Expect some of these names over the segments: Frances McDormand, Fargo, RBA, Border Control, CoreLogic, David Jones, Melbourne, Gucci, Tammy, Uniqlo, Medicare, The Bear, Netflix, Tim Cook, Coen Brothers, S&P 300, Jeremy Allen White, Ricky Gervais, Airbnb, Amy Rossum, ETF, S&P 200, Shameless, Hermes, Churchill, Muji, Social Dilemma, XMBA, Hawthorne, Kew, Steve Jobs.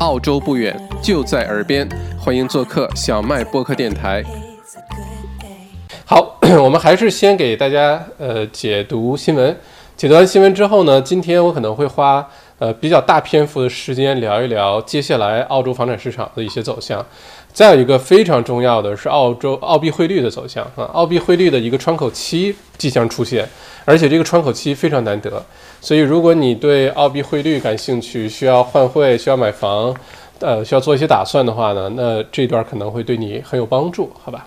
澳洲不远，就在耳边，欢迎做客小麦播客电台。好，我们还是先给大家解读新闻。解读完新闻之后呢，今天我可能会花比较大篇幅的时间聊一聊接下来澳洲房产市场的一些走向。再有一个非常重要的是澳币汇率的走向啊，澳币汇率的一个窗口期即将出现，而且这个窗口期非常难得。所以如果你对澳币汇率感兴趣，需要换汇，需要买房，需要做一些打算的话呢，那这段可能会对你很有帮助，好吧？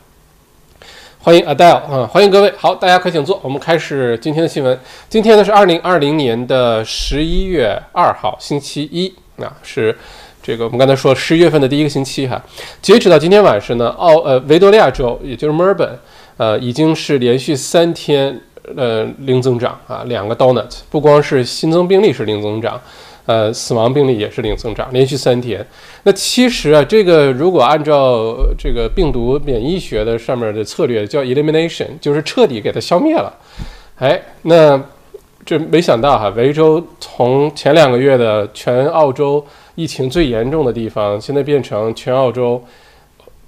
欢迎 Adele 欢迎各位。好，大家快请坐，我们开始今天的新闻。今天呢是2020年的11月2号星期一啊，是这个我们刚才说11月份的第一个星期哈。截止到今天晚上呢，维多利亚州也就是 Melbourne 已经是连续三天零增长啊，两个 donut， 不光是新增病例是零增长，死亡病例也是零增长，连续三天。那其实啊，这个如果按照这个病毒免疫学的上面的策略叫 elimination， 就是彻底给它消灭了。哎，那这没想到哈，维州从前两个月的全澳洲疫情最严重的地方，现在变成全澳洲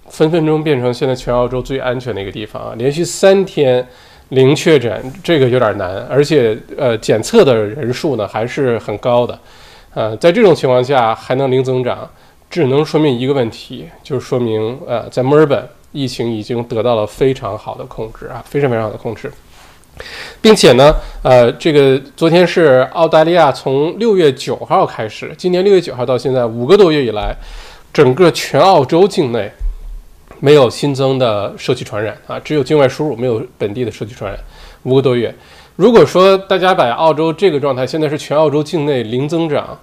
分分钟变成现在全澳洲最安全的一个地方啊！连续三天零确诊，这个有点难，而且检测的人数呢还是很高的。在这种情况下还能零增长，只能说明一个问题，就是说明在墨尔本疫情已经得到了非常好的控制啊，非常非常好的控制，并且呢，这个昨天是澳大利亚从6月9号开始，今年6月9号到现在5个多月以来，整个全澳洲境内没有新增的社区传染啊，只有境外输入，没有本地的社区传染，5个多月。如果说大家把澳洲这个状态，现在是全澳洲境内零增长，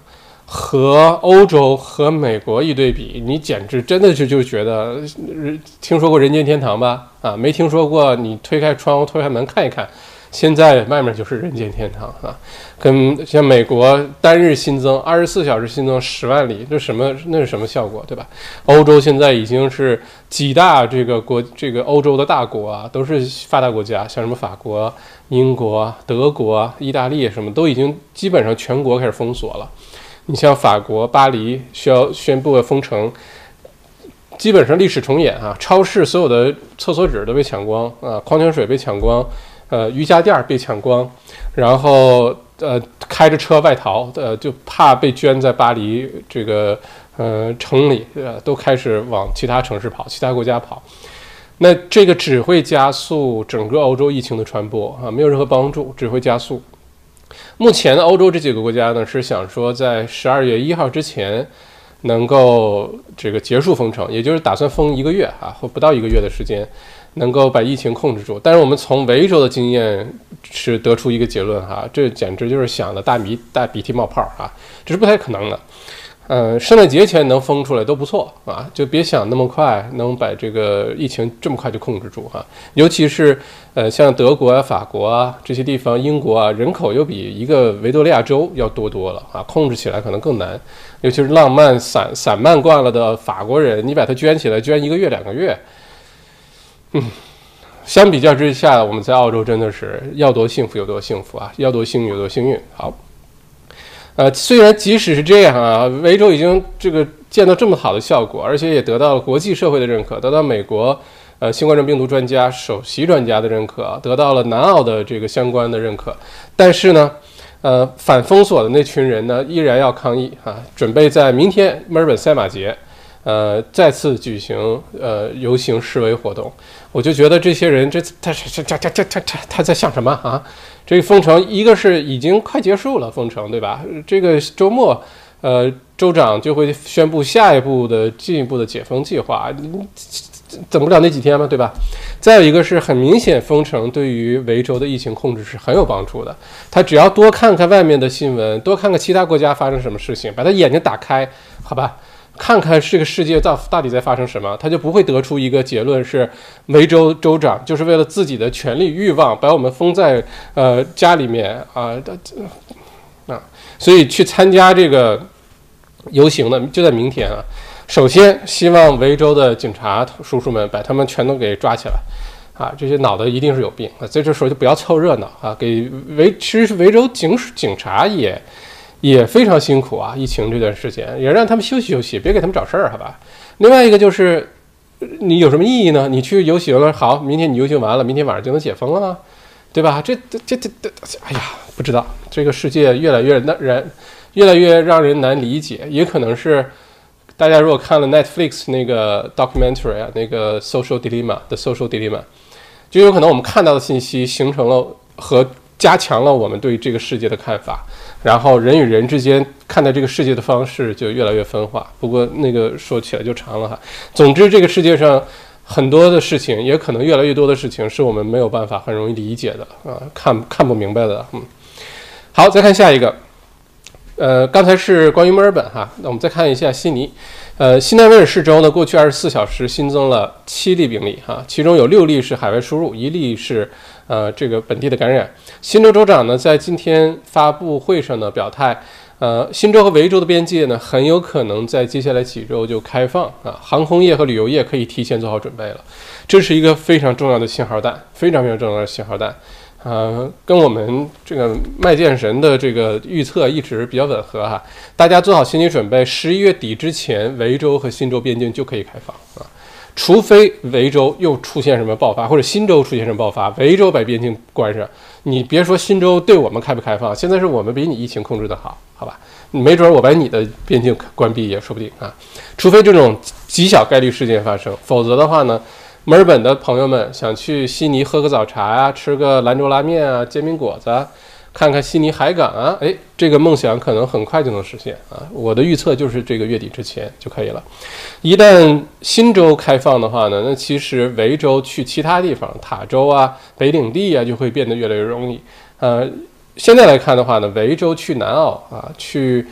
和欧洲和美国一对比，你简直真的是就觉得听说过人间天堂吧？啊，没听说过，你推开窗户推开门看一看，现在外面就是人间天堂啊！跟像美国单日新增24小时新增10万例，那是什么效果，对吧？欧洲现在已经是几大这个欧洲的大国啊，都是发达国家，像什么法国、英国、德国、意大利什么，都已经基本上全国开始封锁了。你像法国巴黎需要宣布封城，基本上历史重演啊！超市所有的厕所纸都被抢光啊，矿泉水被抢光。瑜伽垫被抢光，然后开着车外逃，就怕被圈在巴黎这个城里，都开始往其他城市跑，其他国家跑。那这个只会加速整个欧洲疫情的传播啊，没有任何帮助，只会加速。目前欧洲这几个国家呢是想说在12月1号之前能够这个结束封城，也就是打算封1个月啊，或不到1个月的时间。能够把疫情控制住，但是我们从维州的经验是得出一个结论哈，这简直就是想的大鼻涕冒泡啊，这是不太可能的。圣诞节前能封出来都不错啊，就别想那么快能把这个疫情这么快就控制住哈。尤其是像德国啊、法国啊这些地方，英国啊，人口又比一个维多利亚州要多多了啊，控制起来可能更难。尤其是浪漫散漫惯了的法国人，你把它圈起来，圈1个月2个月。相比较之下，我们在澳洲真的是要多幸福有多幸福啊，要多幸运有多幸运。好，虽然即使是这样啊，维州已经这个见到这么好的效果，而且也得到了国际社会的认可，得到美国新冠状病毒专家、首席专家的认可，得到了南澳的这个相关的认可，但是呢，反封锁的那群人呢，依然要抗议啊，准备在明天墨尔本赛马节。再次举行游行示威活动，我就觉得这些人他在想什么啊？这个封城，一个是已经快结束了封城，对吧？这个周末，州长就会宣布下一步的进一步的解封计划，等不了那几天嘛，对吧？再有一个是很明显，封城对于维州的疫情控制是很有帮助的。他只要多看看外面的新闻，多看看其他国家发生什么事情，把他眼睛打开，好吧？看看这个世界到底在发生什么，他就不会得出一个结论是维州州长就是为了自己的权力欲望把我们封在家里面啊，所以去参加这个游行呢就在明天啊。首先希望维州的警察叔叔们把他们全都给抓起来啊，这些脑袋一定是有病啊，在这时候就不要凑热闹啊，给维州警察也。也非常辛苦啊，疫情这段时间也让他们休息休息，别给他们找事儿，好吧？另外一个就是你有什么意义呢？你去游行了，好，明天你游行完了，明天晚上就能解封了吗？对吧？这，哎呀，不知道，这个世界越来越让人难理解，也可能是大家如果看了 Netflix 那个 documentary 啊，那个 Social Dilemma 的 Social Dilemma， 就有可能我们看到的信息形成了和加强了我们对这个世界的看法，然后人与人之间看待这个世界的方式就越来越分化。不过那个说起来就长了哈。总之，这个世界上很多的事情，也可能越来越多的事情是我们没有办法很容易理解的啊，看不明白的。好，再看下一个。刚才是关于墨尔本哈，那我们再看一下悉尼。新南威尔士州呢，过去24小时新增了7例病例哈，其中有6例是海外输入，1例是这个本地的感染。新州州长呢，在今天发布会上呢表态，新州和维州的边界呢，很有可能在接下来几周就开放啊，航空业和旅游业可以提前做好准备了。这是一个非常重要的信号弹，非常非常重要的信号弹。跟我们这个麦健神的这个预测一直比较吻合哈，大家做好心理准备，11月底之前，维州和新州边境就可以开放啊，除非维州又出现什么爆发，或者新州出现什么爆发，维州把边境关上，你别说新州对我们开不开放，现在是我们比你疫情控制的好，好吧？没准我把你的边境关闭也说不定啊，除非这种极小概率事件发生，否则的话呢？墨尔本的朋友们想去悉尼喝个早茶啊，吃个兰州拉面啊，煎饼果子啊，看看悉尼海港啊，哎，这个梦想可能很快就能实现啊！我的预测就是这个月底之前就可以了。一旦新州开放的话呢，那其实维州去其他地方，塔州啊、北领地啊，就会变得越来越容易。现在来看的话呢，维州去南澳啊，去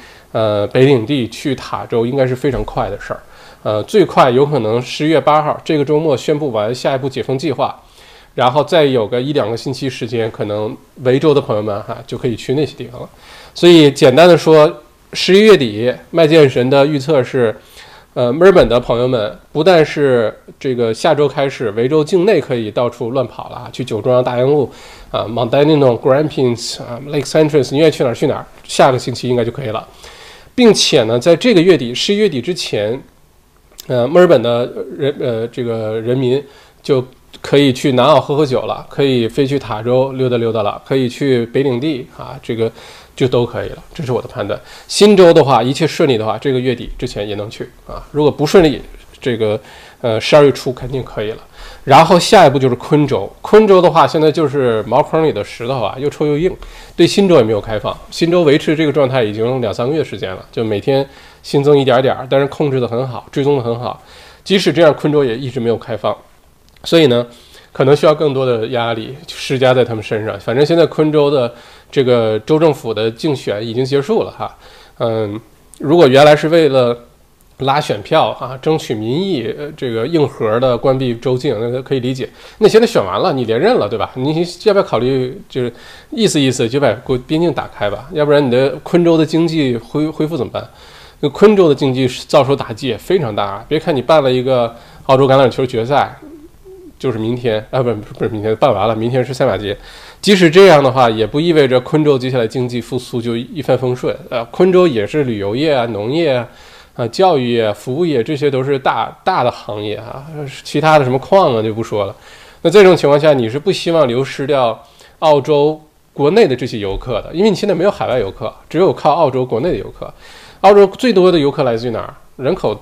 北领地、去塔州，应该是非常快的事儿。最快有可能10月8号这个周末宣布完下一步解封计划，然后再有个1-2个星期时间，可能维州的朋友们哈就可以去那些地方了。所以简单的说，11月底麦健神的预测是，墨尔本的朋友们不但是这个下周开始维州境内可以到处乱跑了，去酒庄、大洋路啊、Mount Dandenong、Grampians 啊、Lake Entrance， 你愿意去哪儿去哪儿，下个星期应该就可以了，并且呢，在这个月底11月底之前。墨尔本的这个人民就可以去南澳喝酒了，可以飞去塔州溜达溜达了，可以去北领地啊，这个就都可以了。这是我的判断。新州的话，一切顺利的话，这个月底之前也能去啊。如果不顺利，这个12月初肯定可以了。然后下一步就是昆州，昆州的话，现在就是茅坑里的石头啊，又臭又硬。对新州也没有开放，新州维持这个状态已经2-3个月时间了，就每天。新增一点点，但是控制的很好，追踪的很好。即使这样，昆州也一直没有开放，所以呢，可能需要更多的压力施加在他们身上。反正现在昆州的这个州政府的竞选已经结束了哈，如果原来是为了拉选票啊，争取民意，这个硬核的关闭州境，那可以理解。那现在选完了，你连任了，对吧？你要不要考虑就是意思意思，就把边境打开吧？要不然你的昆州的经济恢复怎么办？昆州的经济遭受打击也非常大，别看你办了一个澳洲橄榄球决赛，就是明天啊，不是明天办完了，明天是赛马节。即使这样的话，也不意味着昆州接下来经济复苏就一帆风顺。昆州也是旅游业啊、农业啊、教育业、服务业，这些都是大的行业啊。其他的什么矿啊就不说了。那这种情况下，你是不希望流失掉澳洲国内的这些游客的，因为你现在没有海外游客，只有靠澳洲国内的游客。澳洲最多的游客来自于哪儿？人口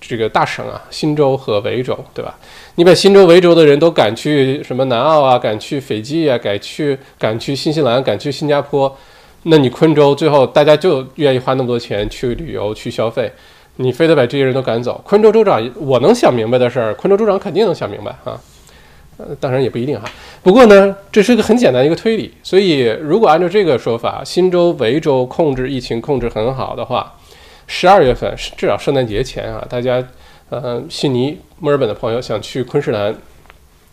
这个大省啊，新州和维州，对吧？你把新州、维州的人都赶去什么南澳啊，赶去斐济啊，赶去新西兰，赶去新加坡，那你昆州最后大家就愿意花那么多钱去旅游去消费，你非得把这些人都赶走。昆州州长我能想明白的事儿，昆州州长肯定能想明白啊。当然也不一定哈，不过呢，这是个很简单的一个推理。所以如果按照这个说法，新州、维州控制疫情控制很好的话。12月份至少圣诞节前啊，大家悉尼、墨尔本的朋友想去昆士兰，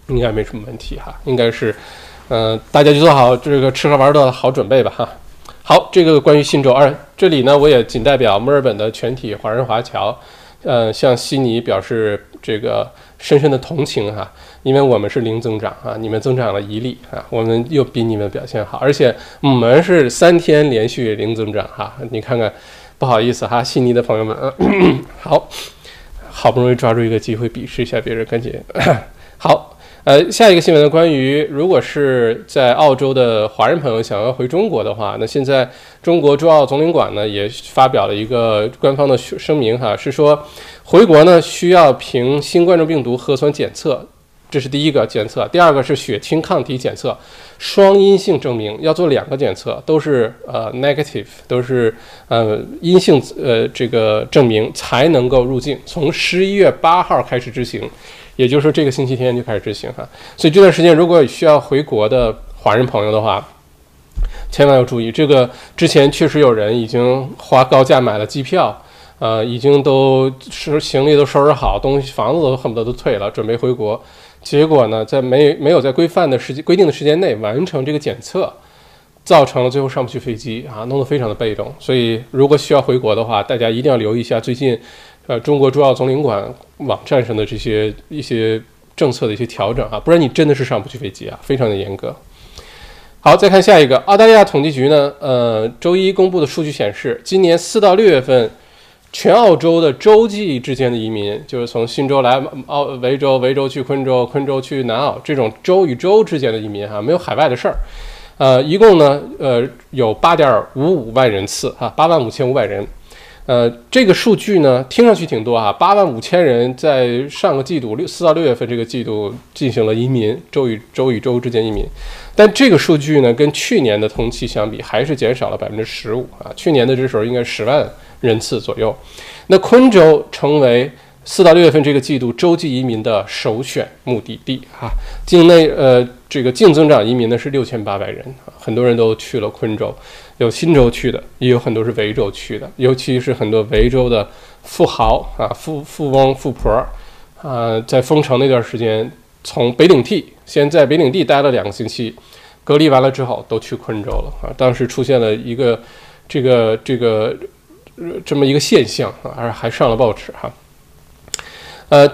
应该没什么问题哈，应该是大家就做好这个吃喝玩乐的好准备吧哈。好，这个关于新州。这里呢，我也仅代表墨尔本的全体华人华侨像悉尼表示这个深深的同情哈，因为我们是零增长啊，你们增长了一例啊，我们又比你们表现好，而且我们是3天连续零增长哈，你看看，不好意思哈，悉尼的朋友们，好不容易抓住一个机会鄙视一下别人，赶紧好。下一个新闻呢，关于如果是在澳洲的华人朋友想要回中国的话，那现在中国驻澳总领馆呢也发表了一个官方的声明哈，是说回国呢需要凭新冠状病毒核酸检测，这是第一个检测，第二个是血清抗体检测，双阴性证明，要做2个检测，都是negative， 都是阴性这个证明才能够入境，从11月8号开始执行。也就是说，这个星期天就开始执行哈，所以这段时间如果需要回国的华人朋友的话，千万要注意。这个之前确实有人已经花高价买了机票，已经都行李都收拾好，东西房子都恨不得都退了，准备回国。结果呢，在没有在规定的时间内完成这个检测，造成了最后上不去飞机啊，弄得非常的被动。所以如果需要回国的话，大家一定要留意一下最近。中国驻澳总领馆网站上的这些一些政策的一些调整啊，不然你真的是上不去飞机啊，非常的严格。好，再看下一个，澳大利亚统计局呢，周一公布的数据显示，今年4到6月份，全澳洲的州际之间的移民，就是从新州来维州，维州去昆州，昆州去南澳，这种州与州之间的移民哈，没有海外的事儿。一共呢，有8.55万人次啊，85500人。这个数据呢，听上去挺多啊，85000人在上个季度4到6月份这个季度进行了移民，州与州之间移民，但这个数据呢，跟去年的同期相比，还是减少了15%啊，去年的这时候应该10万人次左右。那昆州成为4到6月份这个季度州际移民的首选目的地啊，境内这个净增长移民呢是6800人、啊，很多人都去了昆州。有新州去的，也有很多是维州去的，尤其是很多维州的富豪啊、富翁、富婆在封城那段时间，从北领地先在北领地待了2个星期，隔离完了之后都去昆州了啊。当时出现了一个这么一个现象啊，还上了报纸哈。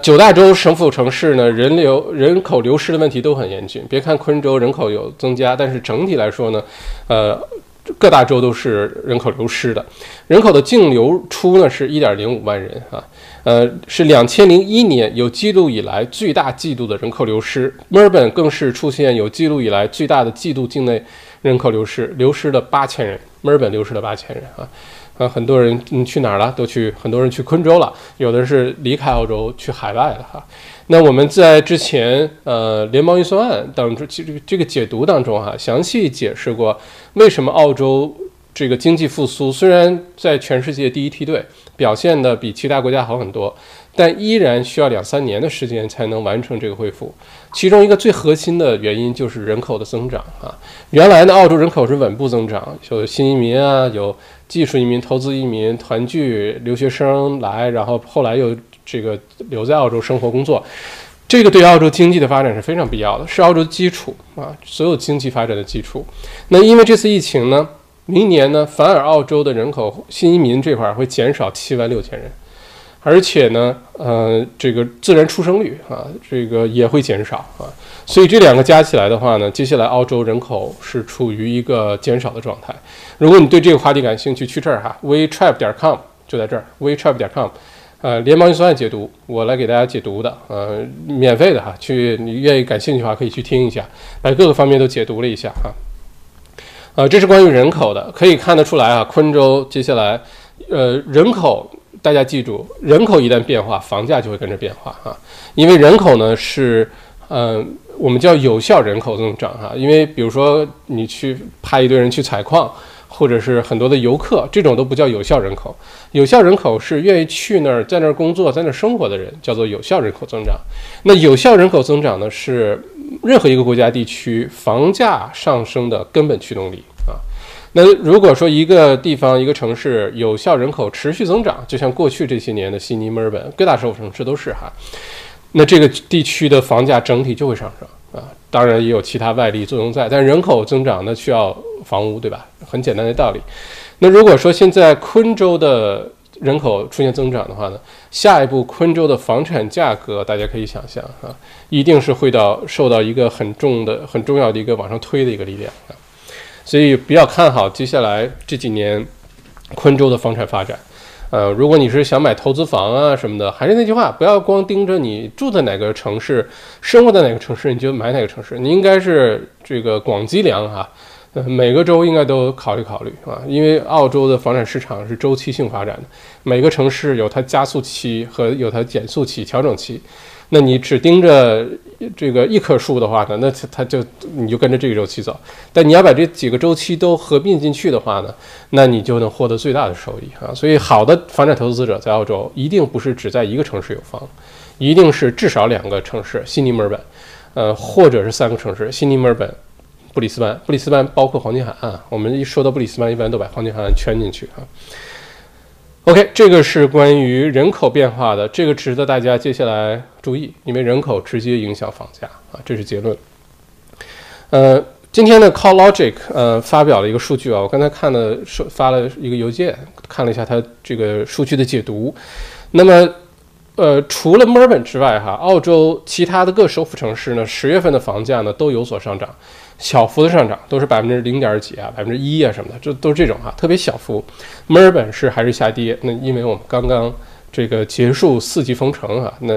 9大洲省府城市呢，人口流失的问题都很严峻。别看昆州人口有增加，但是整体来说呢，各大洲都是人口流失的，人口的净流出呢是 1.05 万人啊，是2001年有记录以来最大季度的人口流失。墨尔本更是出现有记录以来最大的季度境内人口流失，流失了8000人，墨尔本流失了8000人啊。很多人去哪儿了？很多人去昆州了，有的是离开澳洲去海外了哈。那我们在之前联邦预算案当中，这个解读当中哈，详细解释过为什么澳洲这个经济复苏虽然在全世界第一梯队，表现的比其他国家好很多，但依然需要2-3年的时间才能完成这个恢复。其中一个最核心的原因就是人口的增长啊。原来呢，澳洲人口是稳步增长，有新移民啊，有技术移民、投资移民、团聚留学生来，然后后来又这个留在澳洲生活工作，这个对澳洲经济的发展是非常必要的，是澳洲基础啊，所有经济发展的基础。那因为这次疫情呢，明年呢，反而澳洲的人口新移民这块会减少76000人，而且呢，这个自然出生率啊，这个也会减少啊，所以这2个加起来的话呢，接下来澳洲人口是处于一个减少的状态。如果你对这个话题感兴趣，去这儿哈 ，WeTrade.com 就在这儿 ，WeTrade.com， 联邦预算案解读，我来给大家解读的，免费的哈，去你愿意感兴趣的话可以去听一下，来各个方面都解读了一下哈。这是关于人口的，可以看得出来啊，昆州接下来，人口大家记住，人口一旦变化，房价就会跟着变化啊，因为人口呢是，我们叫有效人口增长啊，因为比如说你去派一堆人去采矿，或者是很多的游客，这种都不叫有效人口，有效人口是愿意去那儿，在那儿工作，在那儿生活的人，叫做有效人口增长。那有效人口增长呢是任何一个国家地区房价上升的根本驱动力啊。那如果说一个地方一个城市有效人口持续增长，就像过去这些年的悉尼、墨尔本各大首府城市都是哈，那这个地区的房价整体就会上升啊。当然也有其他外力作用在，但人口增长呢需要房屋，对吧？很简单的道理。那如果说现在昆州的人口出现增长的话呢，下一步昆州的房产价格大家可以想象啊，一定是会受到一个很重要的一个往上推的一个力量啊，所以比较看好接下来这几年昆州的房产发展。如果你是想买投资房啊什么的，还是那句话，不要光盯着你住在哪个城市，生活在哪个城市，你就买哪个城市。你应该是这个广积粮啊，每个州应该都考虑考虑啊，因为澳洲的房产市场是周期性发展的，每个城市有它加速期和有它减速期、调整期。那你只盯着这个一棵树的话呢，那你就跟着这个周期走。但你要把这几个周期都合并进去的话呢，那你就能获得最大的收益啊。所以，好的房产投资者在澳洲一定不是只在一个城市有房，一定是至少两个城市，悉尼、墨尔本，或者是三个城市，悉尼、墨尔本、布里斯班。布里斯班包括黄金海岸，我们一说到布里斯班，一般都把黄金海岸圈进去啊。OK， 这个是关于人口变化的，这个值得大家接下来注意，因为人口直接影响房价啊，这是结论。今天的 CoreLogic 发表了一个数据啊，我刚才发了一个邮件，看了一下它这个数据的解读。那么，除了墨尔本之外哈，澳洲其他的各首府城市呢，10月份的房价呢都有所上涨，小幅的上涨，都是0.几%啊，1%啊什么的，这都是这种啊，特别小幅。墨尔本是还是下跌，那因为我们刚刚这个结束4级封城啊，那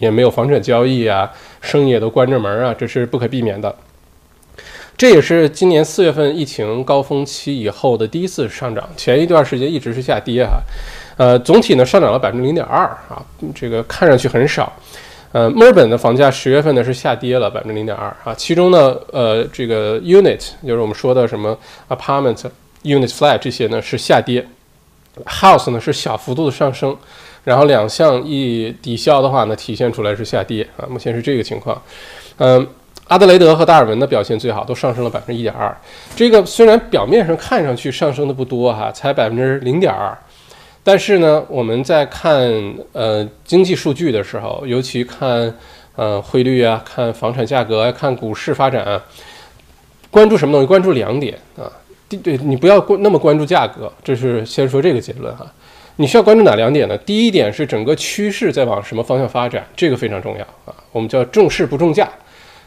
也没有房产交易啊，生意也都关着门啊，这是不可避免的。这也是今年4月份疫情高峰期以后的第一次上涨，前一段时间一直是下跌啊。总体呢上涨了0.2%啊，这个看上去很少。墨尔本的房价10月份呢是下跌了0.2%啊，其中呢这个 unit 就是我们说的什么 apartment unit flat 这些呢是下跌 ，house 呢是小幅度的上升，然后两项一抵消的话呢体现出来是下跌啊，目前是这个情况，阿德雷德和达尔文的表现最好，都上升了1.2%。这个虽然表面上看上去上升的不多哈，才0.2%，但是呢，我们在看经济数据的时候，尤其看汇率啊，看房产价格啊，看股市发展啊，关注什么东西？关注2点啊。对，你不要那么关注价格，这是先说这个结论哈。你需要关注哪2点呢？第一点是整个趋势在往什么方向发展，这个非常重要啊。我们叫重市不重价。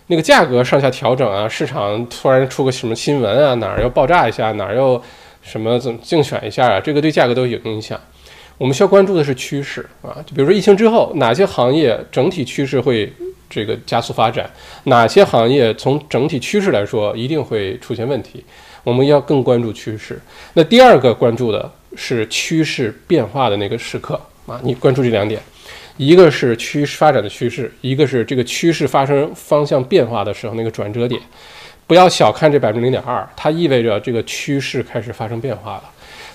那个价格上下调整啊，市场突然出个什么新闻啊，哪儿要爆炸一下，哪儿要什么怎么竞选一下啊，这个对价格都有影响。我们需要关注的是趋势啊，就比如说疫情之后，哪些行业整体趋势会这个加速发展，哪些行业从整体趋势来说一定会出现问题，我们要更关注趋势。那第二个关注的是趋势变化的那个时刻啊，你关注这2点。一个是趋势发展的趋势，一个是这个趋势发生方向变化的时候那个转折点。不要小看这0.2%，它意味着这个趋势开始发生变化了。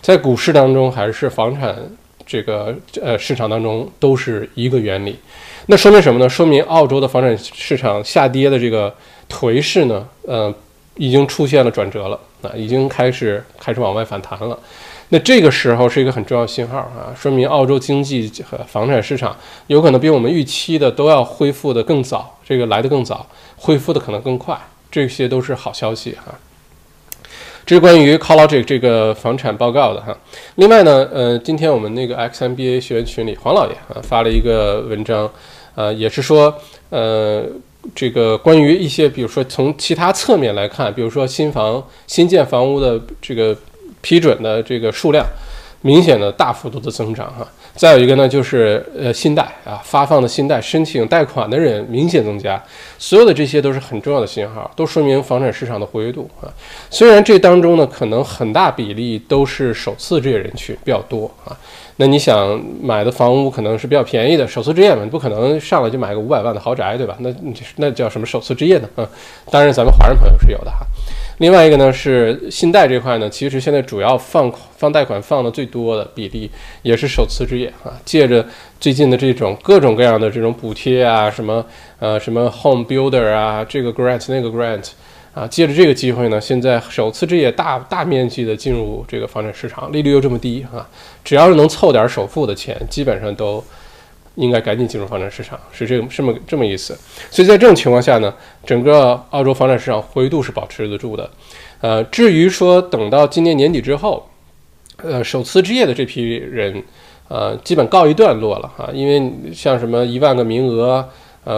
在股市当中还是房产这个市场当中都是一个原理。那说明什么呢？说明澳洲的房产市场下跌的这个颓势呢，已经出现了转折了啊，已经开始往外反弹了。那这个时候是一个很重要的信号啊，说明澳洲经济和房产市场有可能比我们预期的都要恢复的更早，这个来的更早，恢复的可能更快，这些都是好消息啊。这是关于 CoreLogic 这个房产报告的哈。另外呢，今天我们那个 XMBA 学员群里黄老爷啊发了一个文章，也是说这个关于一些比如说从其他侧面来看，比如说新建房屋的这个批准的这个数量明显的大幅度的增长哈，再有一个呢就是新贷啊发放的新贷申请贷款的人明显增加，所有的这些都是很重要的信号，都说明房产市场的活跃度啊。虽然这当中呢可能很大比例都是首次置业人群比较多啊，那你想买的房屋可能是比较便宜的，首次置业嘛，你不可能上来就买个500万的豪宅对吧？那叫什么首次置业呢？啊，当然咱们华人朋友是有的哈。另外一个呢是信贷这块呢，其实现在主要放贷款放的最多的比例也是首次置业啊，借着最近的这种各种各样的这种补贴啊，什么 home builder 啊，这个 grant 那个 grant 啊，借着这个机会呢，现在首次置业大面积的进入这个房产市场，利率又这么低啊，只要是能凑点首付的钱，基本上都应该赶紧进入房产市场，是这么意思。所以在这种情况下呢，整个澳洲房产市场活跃度是保持得住的。至于说等到今年年底之后，首次置业的这批人，基本告一段落了啊，因为像什么1万个名额，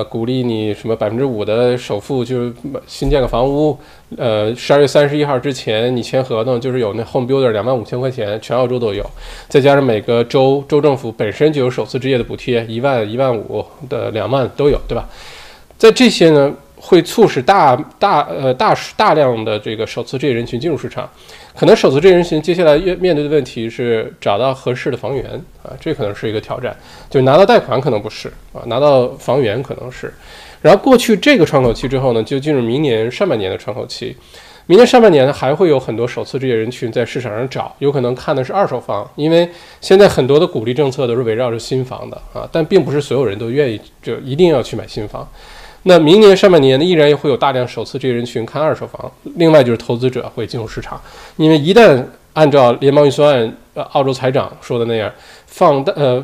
鼓励你什么5%的首付就新建个房屋，12月31号之前你签合同就是有那 home builder 25000块钱，全澳洲都有，再加上每个州政府本身就有首次置业的补贴，1万、1万5的、2万都有，对吧？在这些呢，会促使大量的这个首次置业人群进入市场。可能首次置业人群接下来面对的问题是找到合适的房源啊，这可能是一个挑战。就拿到贷款可能不是啊，拿到房源可能是。然后过去这个窗口期之后呢，就进入明年上半年的窗口期。明年上半年呢，还会有很多首次置业人群在市场上找，有可能看的是二手房，因为现在很多的鼓励政策都是围绕着新房的啊，但并不是所有人都愿意就一定要去买新房。那明年上半年呢，依然也会有大量首次置业人群看二手房，另外就是投资者会进入市场，因为一旦按照联邦预算案，澳洲财长说的那样，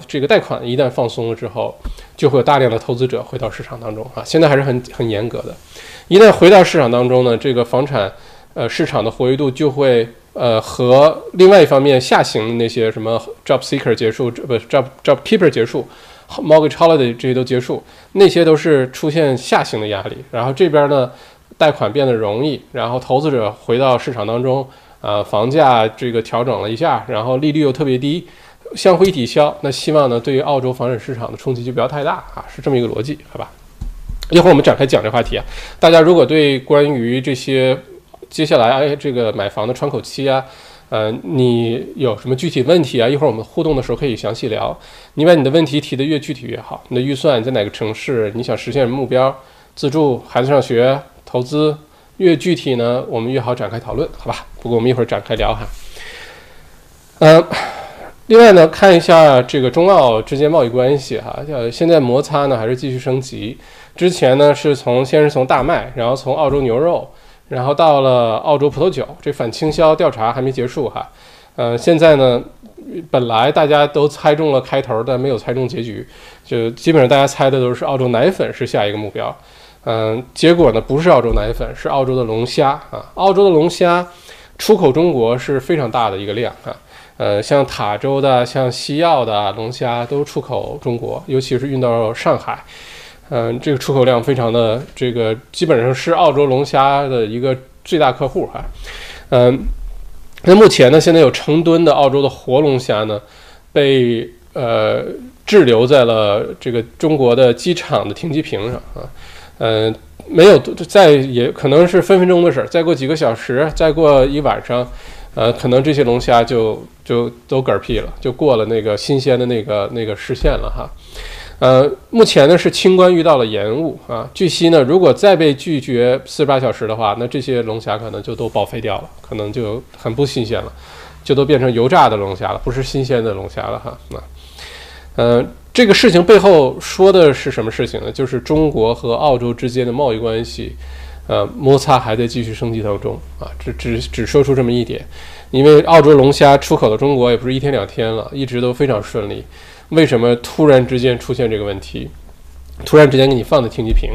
这个贷款一旦放松了之后，就会有大量的投资者回到市场当中啊。现在还是很严格的，一旦回到市场当中呢，这个房产市场的活跃度就会和另外一方面下行那些什么 job seeker 结束，不 job keeper 结束。mortgage holiday 这些都结束，那些都是出现下行的压力。然后这边呢，贷款变得容易，然后投资者回到市场当中，房价这个调整了一下，然后利率又特别低，相互一抵消。那希望呢，对于澳洲房产市场的冲击就不要太大啊，是这么一个逻辑，好吧？一会儿我们展开讲这话题啊。大家如果对关于这些接下来这个买房的窗口期啊，你有什么具体问题啊？一会儿我们互动的时候可以详细聊。你把你的问题提得越具体越好，你的预算，你在哪个城市，你想实现什么目标，自住、孩子上学、投资，越具体呢，我们越好展开讨论，好吧？不过我们一会儿展开聊哈。另外呢，看一下这个中澳之间贸易关系哈，现在摩擦呢还是继续升级。之前呢先是从大麦，然后从澳洲牛肉。然后到了澳洲葡萄酒，这反倾销调查还没结束哈，现在呢，本来大家都猜中了开头，但没有猜中结局，就基本上大家猜的都是澳洲奶粉是下一个目标，结果呢不是澳洲奶粉，是澳洲的龙虾啊，澳洲的龙虾出口中国是非常大的一个量啊，像塔州的、像西澳的龙虾都出口中国，尤其是运到上海。这个出口量非常的，这个基本上是澳洲龙虾的一个最大客户哈。那目前呢，现在有成吨的澳洲的活龙虾呢，被滞留在了这个中国的机场的停机坪上啊。没有，再也可能是分分钟的事，再过几个小时，再过一晚上，可能这些龙虾就都嗝屁了，就过了那个新鲜的那个时限了哈。目前呢是清关遇到了延误啊，据悉呢，如果再被拒绝48小时的话，那这些龙虾可能就都报废掉了，可能就很不新鲜了，就都变成油炸的龙虾了，不是新鲜的龙虾了哈。这个事情背后说的是什么事情呢？就是中国和澳洲之间的贸易关系，摩擦还在继续升级当中啊。只说出这么一点，因为澳洲龙虾出口到中国也不是一天两天了，一直都非常顺利。为什么突然之间出现这个问题？突然之间给你放在停机坪，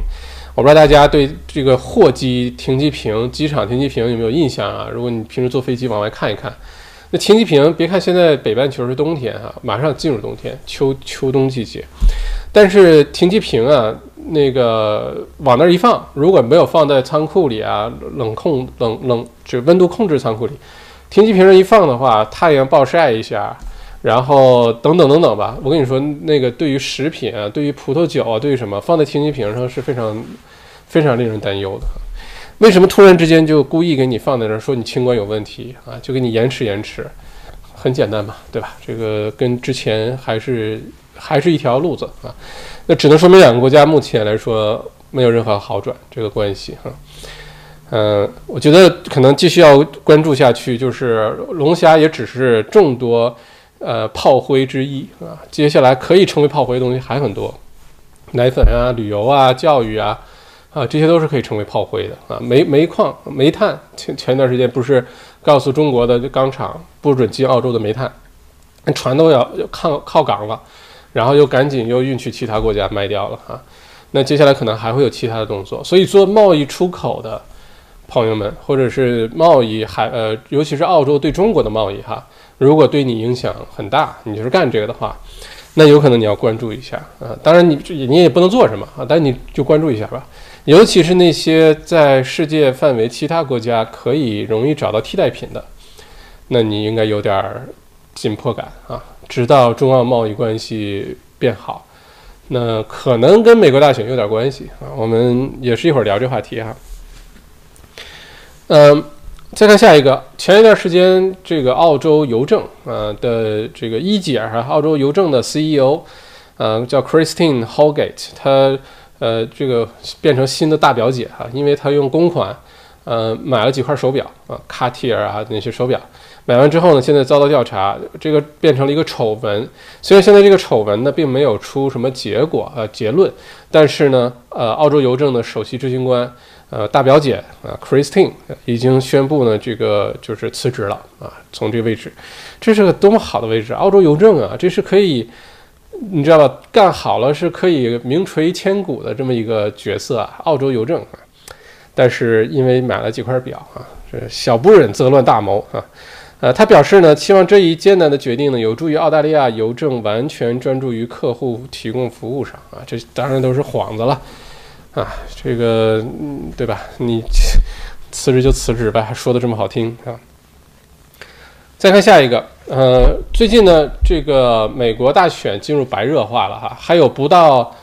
我不知道大家对这个货机停机坪、机场停机坪有没有印象啊？如果你平时坐飞机往外看一看，那停机坪，别看现在北半球是冬天啊，马上进入冬天，秋冬季节，但是停机坪啊，那个往那儿一放，如果没有放在仓库里啊，就温度控制仓库里，停机坪上一放的话，太阳暴晒一下。然后等等吧，我跟你说，那个对于食品啊，对于葡萄酒啊，对于什么放在停机坪上是非常非常令人担忧的。为什么突然之间就故意给你放在那儿，说你清关有问题啊，就给你延迟？很简单嘛，对吧？这个跟之前还是一条路子啊。那只能说明两个国家目前来说没有任何好转这个关系哈。我觉得可能继续要关注下去，就是龙虾也只是众多。炮灰之一啊，接下来可以成为炮灰的东西还很多，奶粉啊、旅游啊、教育啊，这些都是可以成为炮灰的啊。煤矿、煤炭，前段时间不是告诉中国的钢厂不准进澳洲的煤炭，船都要靠港了，然后又赶紧又运去其他国家卖掉了啊。那接下来可能还会有其他的动作，所以做贸易出口的朋友们，或者是贸易尤其是澳洲对中国的贸易哈。如果对你影响很大，你就是干这个的话，那有可能你要关注一下啊。当然你也不能做什么啊，但你就关注一下吧。尤其是那些在世界范围其他国家可以容易找到替代品的，那你应该有点紧迫感啊。直到中澳贸易关系变好，那可能跟美国大选有点关系啊。我们也是一会儿聊这话题哈。再看下一个，前一段时间这个澳洲邮政的这个一姐啊，澳洲邮政的 CEO 叫 Christine Holgate， 她这个变成新的大表姐啊，因为她用公款买了几块手表啊，卡地亚啊那些手表，买完之后呢，现在遭到调查，这个变成了一个丑闻。虽然现在这个丑闻呢并没有出什么结果结论，但是呢澳洲邮政的首席执行官大表姐Christine 已经宣布呢，这个就是辞职了啊，从这个位置，这是个多么好的位置！澳洲邮政啊，这是可以，你知道吧？干好了是可以名垂千古的这么一个角色啊，澳洲邮政啊。但是因为买了几块表啊，这小不忍则乱大谋啊。他表示呢，希望这一艰难的决定呢，有助于澳大利亚邮政完全专注于客户提供服务上啊。这当然都是幌子了。啊，这个对吧？你辞职就辞职吧，还说的这么好听啊！再看下一个，最近呢，这个美国大选进入白热化了哈，还有不到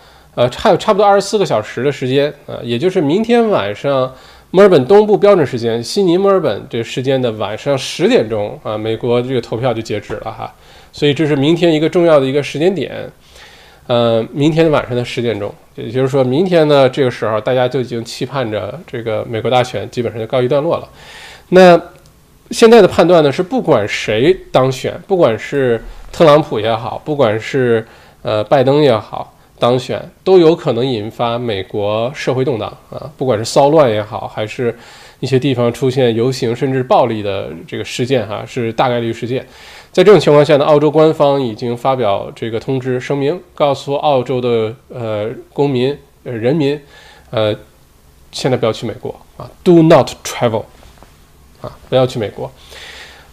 差不多24个小时的时间啊，也就是明天晚上墨尔本东部标准时间、悉尼、墨尔本这时间的晚上10点钟啊，美国这个投票就截止了哈，所以这是明天一个重要的一个时间点。明天晚上的10点钟，也就是说明天呢这个时候大家就已经期盼着这个美国大选基本上就告一段落了。那现在的判断呢是，不管谁当选，不管是特朗普也好，不管是拜登也好，当选都有可能引发美国社会动荡啊，不管是骚乱也好，还是一些地方出现游行甚至暴力的这个事件哈，是大概率事件。在这种情况下呢，澳洲官方已经发表这个通知声明，告诉澳洲的公民人民，现在不要去美国啊 ，Do not travel， 啊，不要去美国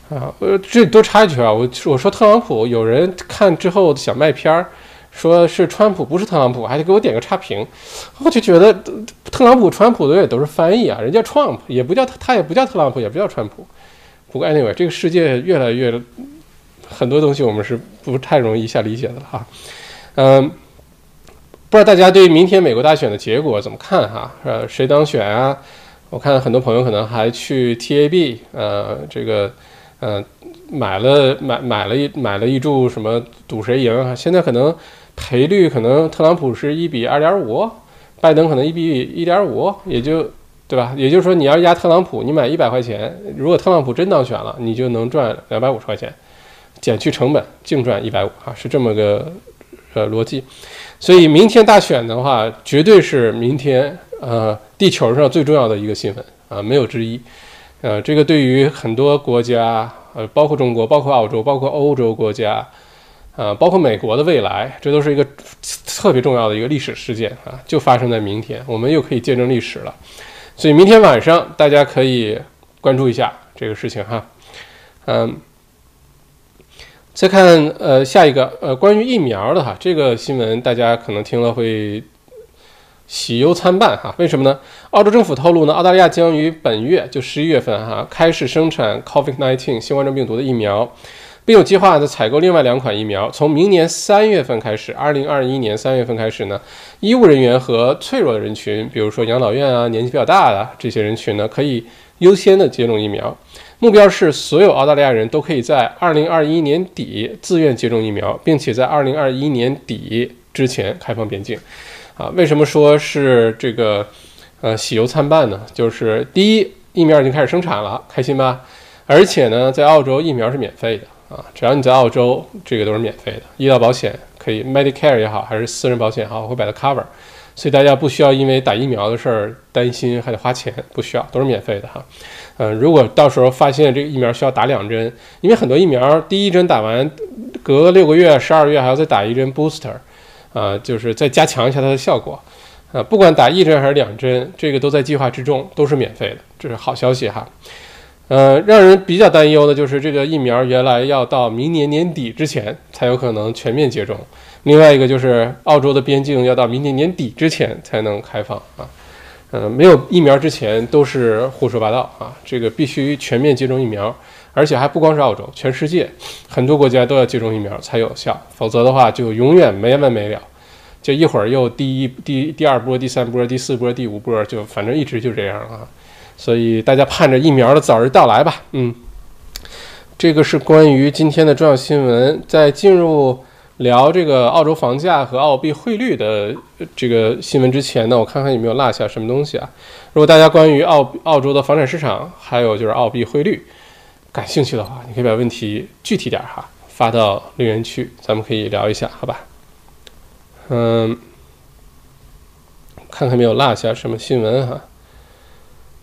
啊。这多插一句啊，我说特朗普，有人看之后想卖片儿，说是川普不是特朗普，还得给我点个差评，我就觉得特朗普、川普的也都是翻译啊，人家 Trump 也不叫他，也不叫特朗普，也不叫川普。不过 anyway， 这个世界越来越很多东西我们是不太容易一下理解的了哈，不知道大家对明天美国大选的结果怎么看哈？谁当选啊？我看很多朋友可能还去 TAB 这个买了一注什么赌谁赢啊？现在可能赔率可能特朗普是1比2.5，拜登可能1比1.5，也就对吧？也就是说你要压特朗普，你买100块钱，如果特朗普真当选了，你就能赚250块钱。减去成本净赚150啊，是这么个逻辑。所以明天大选的话，绝对是明天地球上最重要的一个新闻啊，没有之一。这个对于很多国家包括中国、包括澳洲、包括欧洲国家包括美国的未来，这都是一个特别重要的一个历史事件啊，就发生在明天，我们又可以见证历史了。所以明天晚上大家可以关注一下这个事情哈。再看下一个关于疫苗的哈，这个新闻大家可能听了会喜忧参半哈。为什么呢？澳洲政府透露呢，澳大利亚将于本月就11月份哈开始生产 COVID-19 新冠状病毒的疫苗，并有计划呢采购另外2款疫苗。从明年3月份开始，2021年3月份开始呢，医务人员和脆弱的人群，比如说养老院啊、年纪比较大的这些人群呢，可以优先的接种疫苗。目标是所有澳大利亚人都可以在2021年底自愿接种疫苗，并且在2021年底之前开放边境。啊，为什么说是这个喜忧参半呢？就是第一，疫苗已经开始生产了，开心吧？而且呢，在澳洲疫苗是免费的啊，只要你在澳洲，这个都是免费的。医疗保险可以 Medicare 也好，还是私人保险也好，会把它 cover， 所以大家不需要因为打疫苗的事儿担心还得花钱，不需要，都是免费的哈。如果到时候发现这个疫苗需要打2针，因为很多疫苗第一针打完，隔6个月、12月还要再打一针 booster， 就是再加强一下它的效果。不管打1针还是2针，这个都在计划之中，都是免费的，这是好消息哈。让人比较担忧的就是这个疫苗原来要到明年年底之前才有可能全面接种，另外一个就是澳洲的边境要到明年年底之前才能开放啊。没有疫苗之前都是胡说八道啊，这个必须全面接种疫苗，而且还不光是澳洲，全世界很多国家都要接种疫苗才有效，否则的话就永远没完没了，就一会儿又第二波、第三波、第四波、第五波，就反正一直就这样啊。所以大家盼着疫苗的早日到来吧。这个是关于今天的重要新闻。在进入聊这个澳洲房价和澳币汇率的这个新闻之前呢，我看看有没有落下什么东西啊。如果大家关于澳洲的房产市场还有就是澳币汇率感兴趣的话，你可以把问题具体点哈发到留言区，咱们可以聊一下好吧。看看没有落下什么新闻哈。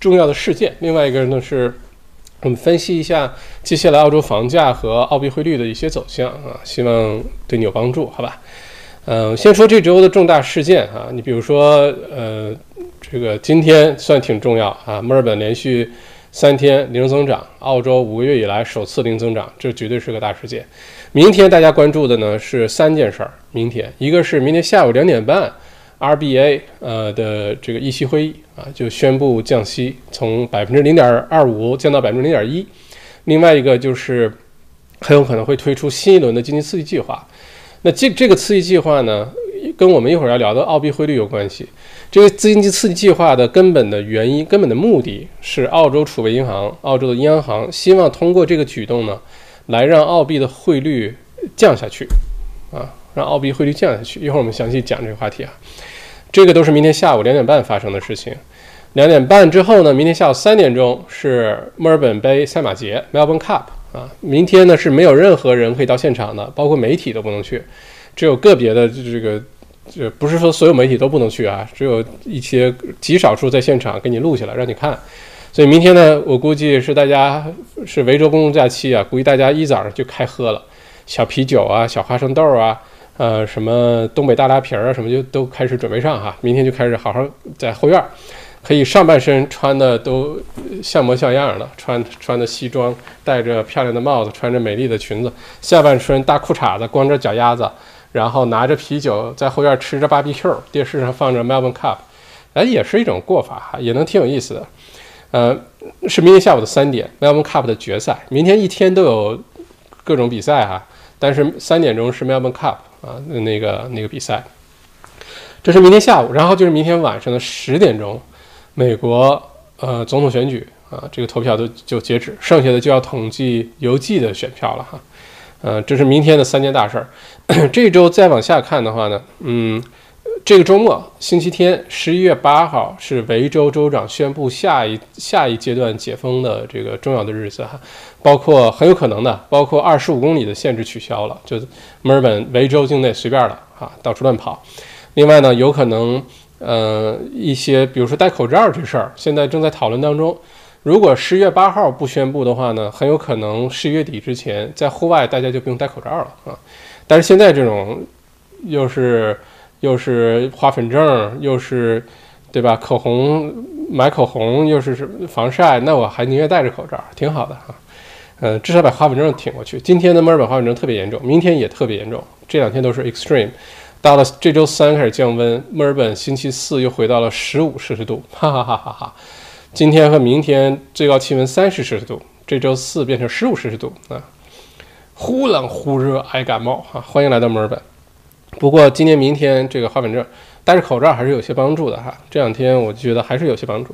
重要的事件，另外一个呢是我们分析一下接下来澳洲房价和澳币汇率的一些走向啊，希望对你有帮助好吧。先说这周的重大事件啊，你比如说这个今天算挺重要啊，墨尔本连续3天零增长，澳洲5个月以来首次零增长，这绝对是个大事件。明天大家关注的呢是3件事儿，明天一个是明天下午2点半 RBA 的这个议息会议啊，就宣布降息，从 0.25% 降到 0.1%。 另外一个就是很有可能会推出新一轮的经济刺激计划。那这个刺激计划呢跟我们一会儿要聊的澳币汇率有关系。这个经济刺激计划的根本的原因、根本的目的是澳洲储备银行、澳洲的央行希望通过这个举动呢来让澳币的汇率降下去啊，让澳币汇率降下去，一会儿我们详细讲这个话题啊。这个都是明天下午2点半发生的事情。2点半之后呢，明天下午3点钟是墨尔本杯赛马节 Melbourne Cup 啊，明天呢是没有任何人可以到现场的，包括媒体都不能去，只有个别的这个不是说所有媒体都不能去啊，只有一些极少数在现场给你录下来让你看。所以明天呢，我估计是大家是维州公众假期啊，估计大家一早上就开喝了，小啤酒啊、小花生豆啊、什么东北大拉皮啊什么就都开始准备上哈。明天就开始好好在后院，可以上半身穿的都像模像样的，穿的西装，戴着漂亮的帽子，穿着美丽的裙子，下半身大裤衩子，光着脚丫子，然后拿着啤酒在后院吃着 BBQ， 电视上放着 Melbourne Cup， 也是一种过法，也能挺有意思的。是明天下午的3点 Melbourne Cup 的决赛，明天一天都有各种比赛哈，但是3点钟是 Melbourne Cup 啊，那个比赛，这是明天下午。然后就是明天晚上的10点钟。美国总统选举啊，这个投票就截止，剩下的就要统计邮寄的选票了哈。这是明天的3件大事儿。这周再往下看的话呢，这个周末星期天11月8号是维州州长宣布下一阶段解封的这个重要的日子哈，包括很有可能的，包括25公里的限制取消了，就墨尔本维州境内随便了啊，到处乱跑。另外呢，有可能。一些比如说戴口罩这事儿，现在正在讨论当中。如果10月8号不宣布的话呢，很有可能11月底之前，在户外大家就不用戴口罩了啊。但是现在这种，又是花粉症，又是对吧？口红买口红，又是防晒，那我还宁愿戴着口罩，挺好的啊。至少把花粉症挺过去。今天的墨尔本花粉症特别严重，明天也特别严重，这2天都是 extreme。到了这周3开始降温，墨尔本星期4又回到了15摄氏度，哈哈哈哈哈！今天和明天最高气温30摄氏度，这周4变成15摄氏度啊，忽冷忽热，爱感冒啊！欢迎来到墨尔本。不过今天明天这个花粉症，戴着口罩还是有些帮助的哈。这2天我觉得还是有些帮助。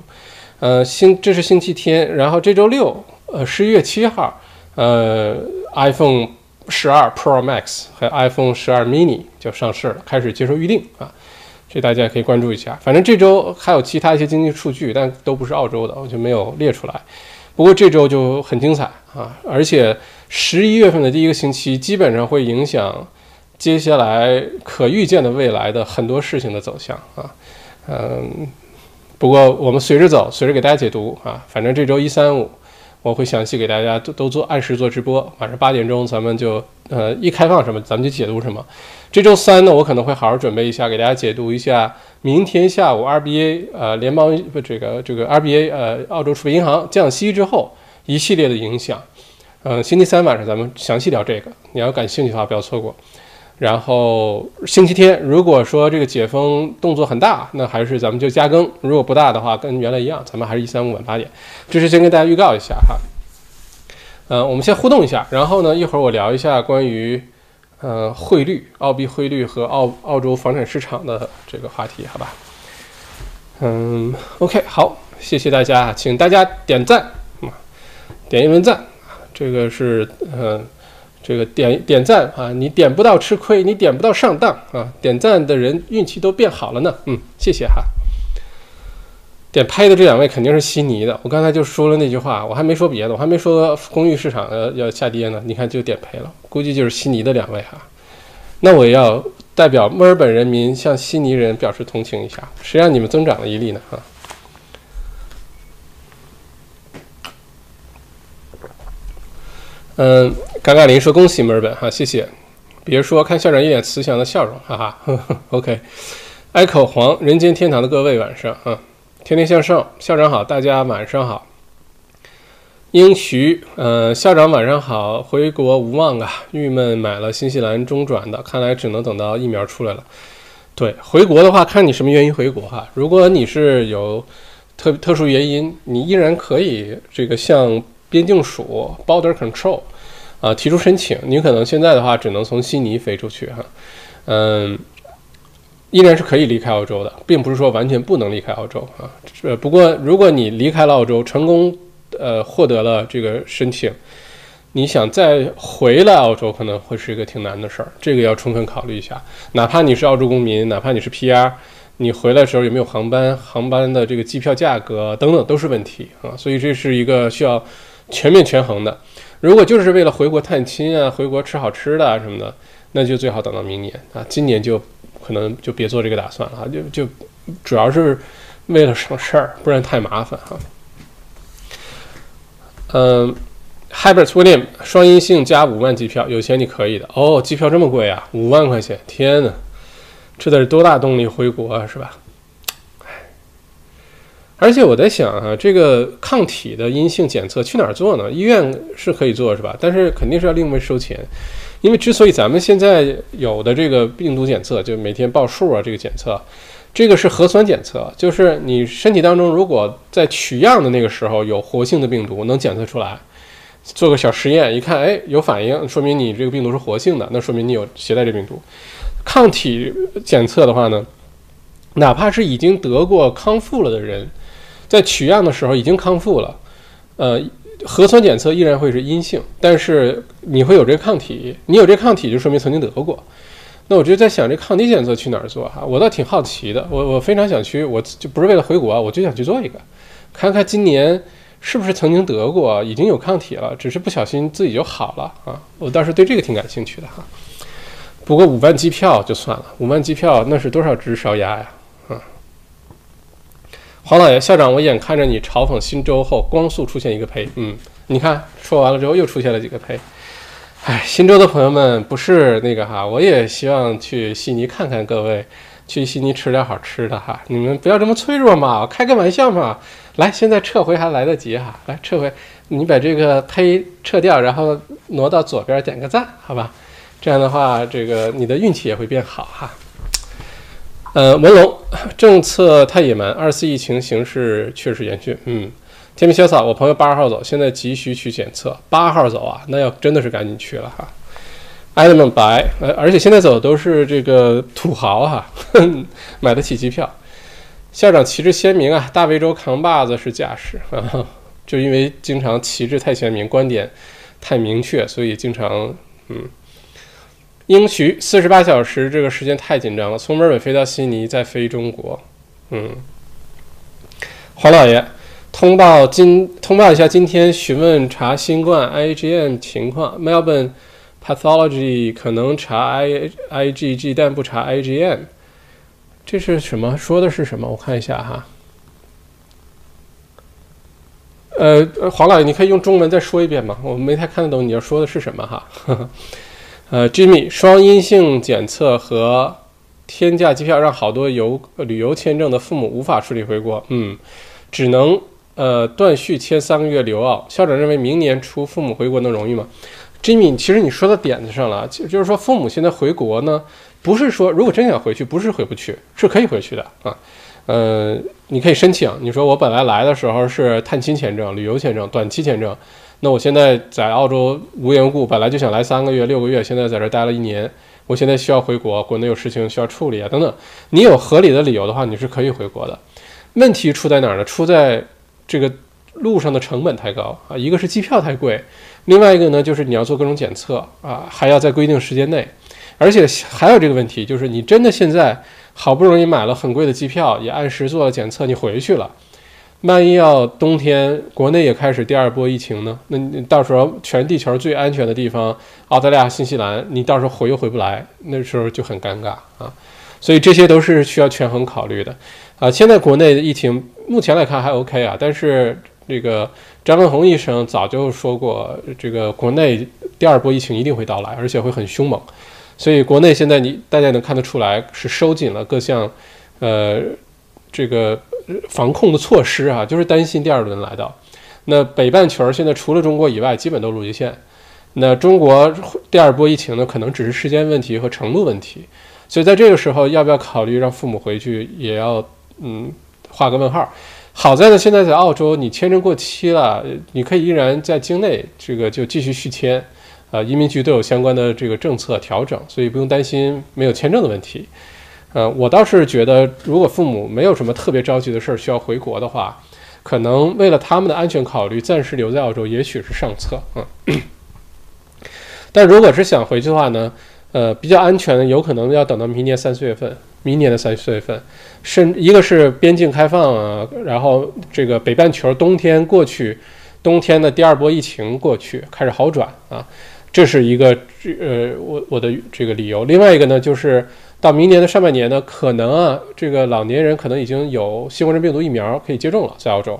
这是星期天，然后这周6，11月7号，iPhone 12 Pro Max 和 iPhone 12 mini 就上市了，开始接受预定啊，这大家可以关注一下。反正这周还有其他一些经济数据，但都不是澳洲的，我就没有列出来。不过这周就很精彩啊，而且11月份的第一个星期基本上会影响接下来可预见的未来的很多事情的走向啊。不过我们随着走，随着给大家解读啊。反正这周一、三、五，我会详细给大家都做按时做直播，晚上8点钟咱们就一开放什么咱们就解读什么。这周三呢，我可能会好好准备一下，给大家解读一下明天下午 RBA 联邦这个 RBA 澳洲储备银行降息之后一系列的影响。星期三晚上咱们详细聊这个，你要感兴趣的话不要错过。然后星期天，如果说这个解封动作很大，那还是咱们就加更；如果不大的话，跟原来一样，咱们还是1、3、5晚8点。这是先跟大家预告一下哈。我们先互动一下，然后呢，一会儿我聊一下关于汇率、澳币汇率和澳洲房产市场的这个话题，好吧？OK， 好，谢谢大家，请大家点赞，点一轮赞。这个是这个点赞啊，你点不到吃亏，你点不到上当啊！点赞的人运气都变好了呢。谢谢哈。点拍的这两位肯定是悉尼的，我刚才就说了那句话，我还没说别的，我还没说公寓市场要下跌呢，你看就点赔了，估计就是悉尼的两位哈。那我也要代表墨尔本人民向悉尼人表示同情一下，谁让你们增长了一例呢哈。尴尬林说恭喜墨尔本哈，谢谢。别说看校长一脸慈祥的笑容，哈哈。OK， 挨口黄人间天堂的各位晚上啊，天天向上，校长好，大家晚上好。英徐，校长晚上好，回国无望啊，郁闷买了新西兰中转的，看来只能等到疫苗出来了。对，回国的话看你什么原因回国哈，如果你是有特殊原因，你依然可以这个向边境署 Border Control 啊提出申请，你可能现在的话只能从悉尼飞出去哈，依然是可以离开澳洲的，并不是说完全不能离开澳洲啊。不过如果你离开了澳洲，成功获得了这个申请，你想再回来澳洲可能会是一个挺难的事儿，这个要充分考虑一下。哪怕你是澳洲公民，哪怕你是 PR， 你回来的时候有没有航班的这个机票价格等等都是问题啊，所以这是一个需要全面权衡的。如果就是为了回国探亲啊，回国吃好吃的啊什么的，那就最好等到明年啊，今年就可能就别做这个打算了啊，就主要是为了省事儿，不然太麻烦哈。Hybert William 双阴性加5万机票，有钱你可以的哦，机票这么贵啊，5万块钱，天哪，这得是多大动力回国啊，是吧？而且我在想啊，这个抗体的阴性检测去哪儿做呢？医院是可以做是吧？但是肯定是要另外收钱，因为之所以咱们现在有的这个病毒检测，就每天报数啊，这个检测，这个是核酸检测，就是你身体当中如果在取样的那个时候有活性的病毒能检测出来，做个小实验一看，哎，有反应，说明你这个病毒是活性的，那说明你有携带这病毒。抗体检测的话呢，哪怕是已经得过康复了的人，在取样的时候已经康复了，核酸检测依然会是阴性，但是你会有这个抗体，你有这个抗体就说明曾经得过。那我就在想，这抗体检测去哪儿做哈？我倒挺好奇的，我非常想去，我就不是为了回国，我就想去做一个，看看今年是不是曾经得过，已经有抗体了，只是不小心自己就好了啊。我倒是对这个挺感兴趣的哈。不过5万机票就算了，5万机票那是多少只烧鸭呀？黄老爷，校长，我眼看着你嘲讽新州后，光速出现一个呸。你看说完了之后又出现了几个呸。哎，新州的朋友们不是那个哈，我也希望去悉尼看看各位，去悉尼吃点好吃的哈。你们不要这么脆弱嘛，我开个玩笑嘛。来，现在撤回还来得及哈，来撤回，你把这个呸撤掉，然后挪到左边点个赞，好吧？这样的话，这个你的运气也会变好哈。文龙，政策太野蛮，24疫情形势确实严峻。天明小草，我朋友8号走，现在急需去检测。8号走啊，那要真的是赶紧去了哈。Element 白，而且现在走都是这个土豪哈，买得起机票。校长旗帜鲜明啊，大非洲扛把子是架势啊，就因为经常旗帜太鲜明，观点太明确，所以经常英许48小时这个时间太紧张了，从墨尔本飞到悉尼，再飞中国。黄老爷，通报一下今天询问查新冠 IgM 情况 Melbourne Pathology 可能查 IgG 但不查 IgM， 这是什么？说的是什么？我看一下哈。黄老爷，你可以用中文再说一遍吗？我没太看得懂你要说的是什么哈。呵呵Jimmy 双阴性检测和天价机票让好多旅游签证的父母无法顺利回国，只能断续签3个月留澳。校长认为明年初父母回国能容易吗 ？Jimmy， 其实你说到点子上了，就是说父母现在回国呢，不是说如果真想回去，不是回不去，是可以回去的啊。你可以申请，你说我本来来的时候是探亲签证、旅游签证、短期签证，那我现在在澳洲无缘无故本来就想来3个月、6个月，现在在这待了1年，我现在需要回国，国内有事情需要处理啊等等，你有合理的理由的话，你是可以回国的。问题出在哪儿呢？出在这个路上的成本太高啊，一个是机票太贵，另外一个呢就是你要做各种检测啊，还要在规定时间内，而且还有这个问题就是你真的现在好不容易买了很贵的机票，也按时做了检测，你回去了，万一要冬天国内也开始第2波疫情呢？那你到时候全地球最安全的地方澳大利亚、新西兰，你到时候回又回不来，那时候就很尴尬啊。所以这些都是需要权衡考虑的啊。现在国内的疫情目前来看还 OK 啊，但是这个张文宏医生早就说过，这个国内第2波疫情一定会到来，而且会很凶猛。所以国内现在大家能看得出来是收紧了各项这个防控的措施啊，就是担心第2轮来到。那北半球现在除了中国以外基本都入极限，那中国第2波疫情呢可能只是时间问题和程度问题，所以在这个时候要不要考虑让父母回去也要画个问号。好在呢现在在澳洲你签证过期了，你可以依然在境内这个就继续续签，移民局都有相关的这个政策调整，所以不用担心没有签证的问题。我倒是觉得如果父母没有什么特别着急的事需要回国的话，可能为了他们的安全考虑暂时留在澳洲也许是上策但如果是想回去的话呢，比较安全的有可能要等到明年3、4月份，明年的3、4月份，一个是边境开放啊，然后这个北半球冬天过去，冬天的第2波疫情过去开始好转啊，这是一个我的这个理由。另外一个呢就是到明年的上半年呢，可能啊这个老年人可能已经有新冠病毒疫苗可以接种了，在澳洲。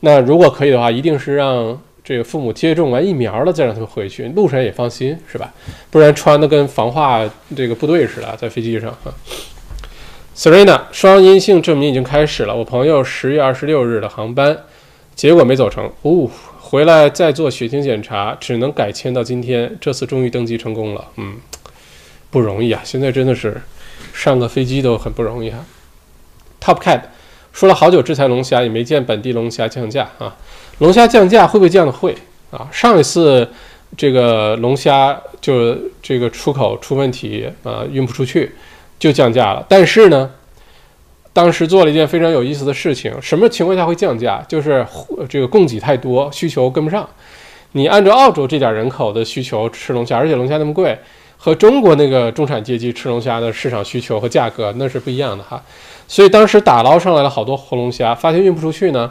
那如果可以的话，一定是让这个父母接种完疫苗了再让他们回去，路上也放心是吧？不然穿的跟防化这个部队似的在飞机上啊。Serena 双阴性证明已经开始了，我朋友10月26日的航班结果没走成，回来再做血清检查，只能改签到今天。这次终于登机成功了，不容易啊！现在真的是上个飞机都很不容易啊。Top Cat 说了好久制裁龙虾，也没见本地龙虾降价啊。龙虾降价会不会降的会啊？上一次这个龙虾就这个出口出问题啊，运不出去就降价了。但是呢，当时做了一件非常有意思的事情，什么情况下会降价？就是这个供给太多，需求跟不上。你按照澳洲这点人口的需求吃龙虾，而且龙虾那么贵，和中国那个中产阶级吃龙虾的市场需求和价格那是不一样的哈。所以当时打捞上来了好多活龙虾，发现运不出去呢，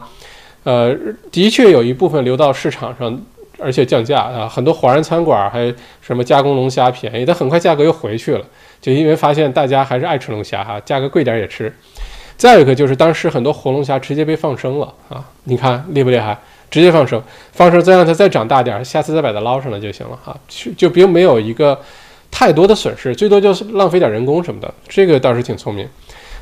的确有一部分流到市场上，而且降价啊，很多华人餐馆还什么加工龙虾便宜，但很快价格又回去了，就因为发现大家还是爱吃龙虾哈，价格贵点也吃。再有一个就是当时很多活龙虾直接被放生了啊，你看厉不厉害？直接放生，放生再让它再长大点，下次再把它捞上来就行了啊，就并没有一个太多的损失，最多就是浪费点人工什么的，这个倒是挺聪明。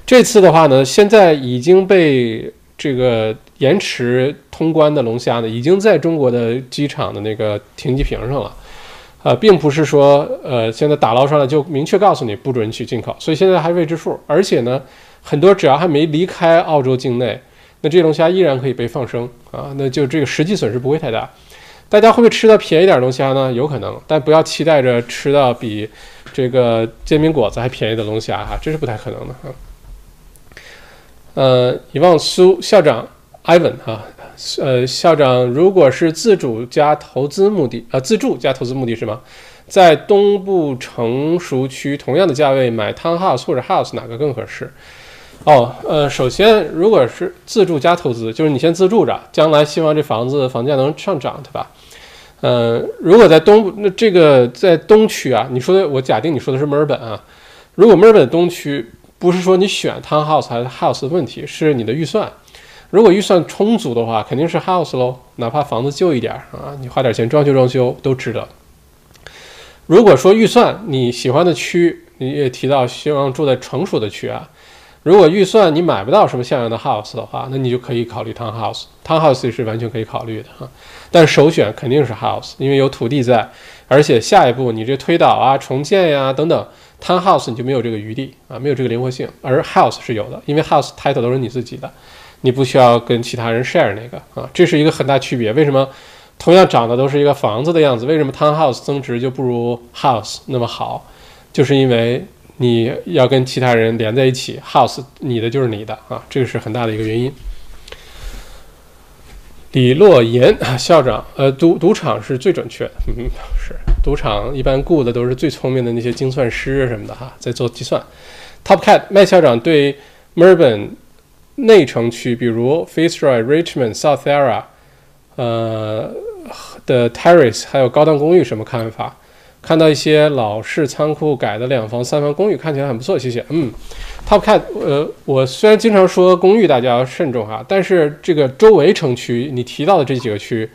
这次的话呢，现在已经被这个延迟通关的龙虾呢，已经在中国的机场的那个停机坪上了。并不是说现在打捞上来就明确告诉你不准许进口，所以现在还未知数。而且呢，很多只要还没离开澳洲境内，那这龙虾依然可以被放生啊，那就这个实际损失不会太大。大家会不会吃到便宜点龙虾呢？有可能，但不要期待着吃到比这个煎饼果子还便宜的龙虾哈，这是不太可能的哈。以往苏校长 Ivan 哈，校长如果是自助加投资目的是吗？在东部成熟区同样的价位买 townhouse 或者 house 哪个更合适？首先如果是自住加投资，就是你先自住着，将来希望这房价能上涨，对吧？如果在东区啊，你说的，我假定你说的是墨尔本啊，如果墨尔本东区，不是说你选 townhouse 还是 house 的问题，是你的预算。如果预算充足的话，肯定是 house 咯，哪怕房子旧一点啊，你花点钱装修都值得。如果说预算你喜欢的区，你也提到希望住在成熟的区啊，如果预算你买不到什么像样的 house 的话，那你就可以考虑 townhouse 也是完全可以考虑的哈。但首选肯定是 house， 因为有土地在，而且下一步你这推倒啊、重建呀、等等， townhouse 你就没有这个余地啊，没有这个灵活性，而 house 是有的，因为 house title 都是你自己的，你不需要跟其他人 share 那个啊，这是一个很大区别。为什么同样长得都是一个房子的样子，为什么 townhouse 增值就不如 house 那么好？就是因为你要跟其他人连在一起 ，house 你的就是你的啊，这个是很大的一个原因。李洛言校长，赌场是最准确的，是赌场一般雇的都是最聪明的那些精算师什么的哈，在做计算。Top Cat 麦校长对墨尔本内城区，比如 Fitzroy、Richmond、South Yarra，的 Terrace 还有高档公寓什么看法？看到一些老式仓库改的两房三房公寓看起来很不错，谢谢。Top Cat， 我虽然经常说公寓大家要慎重哈，但是这个周围城区你提到的这几个区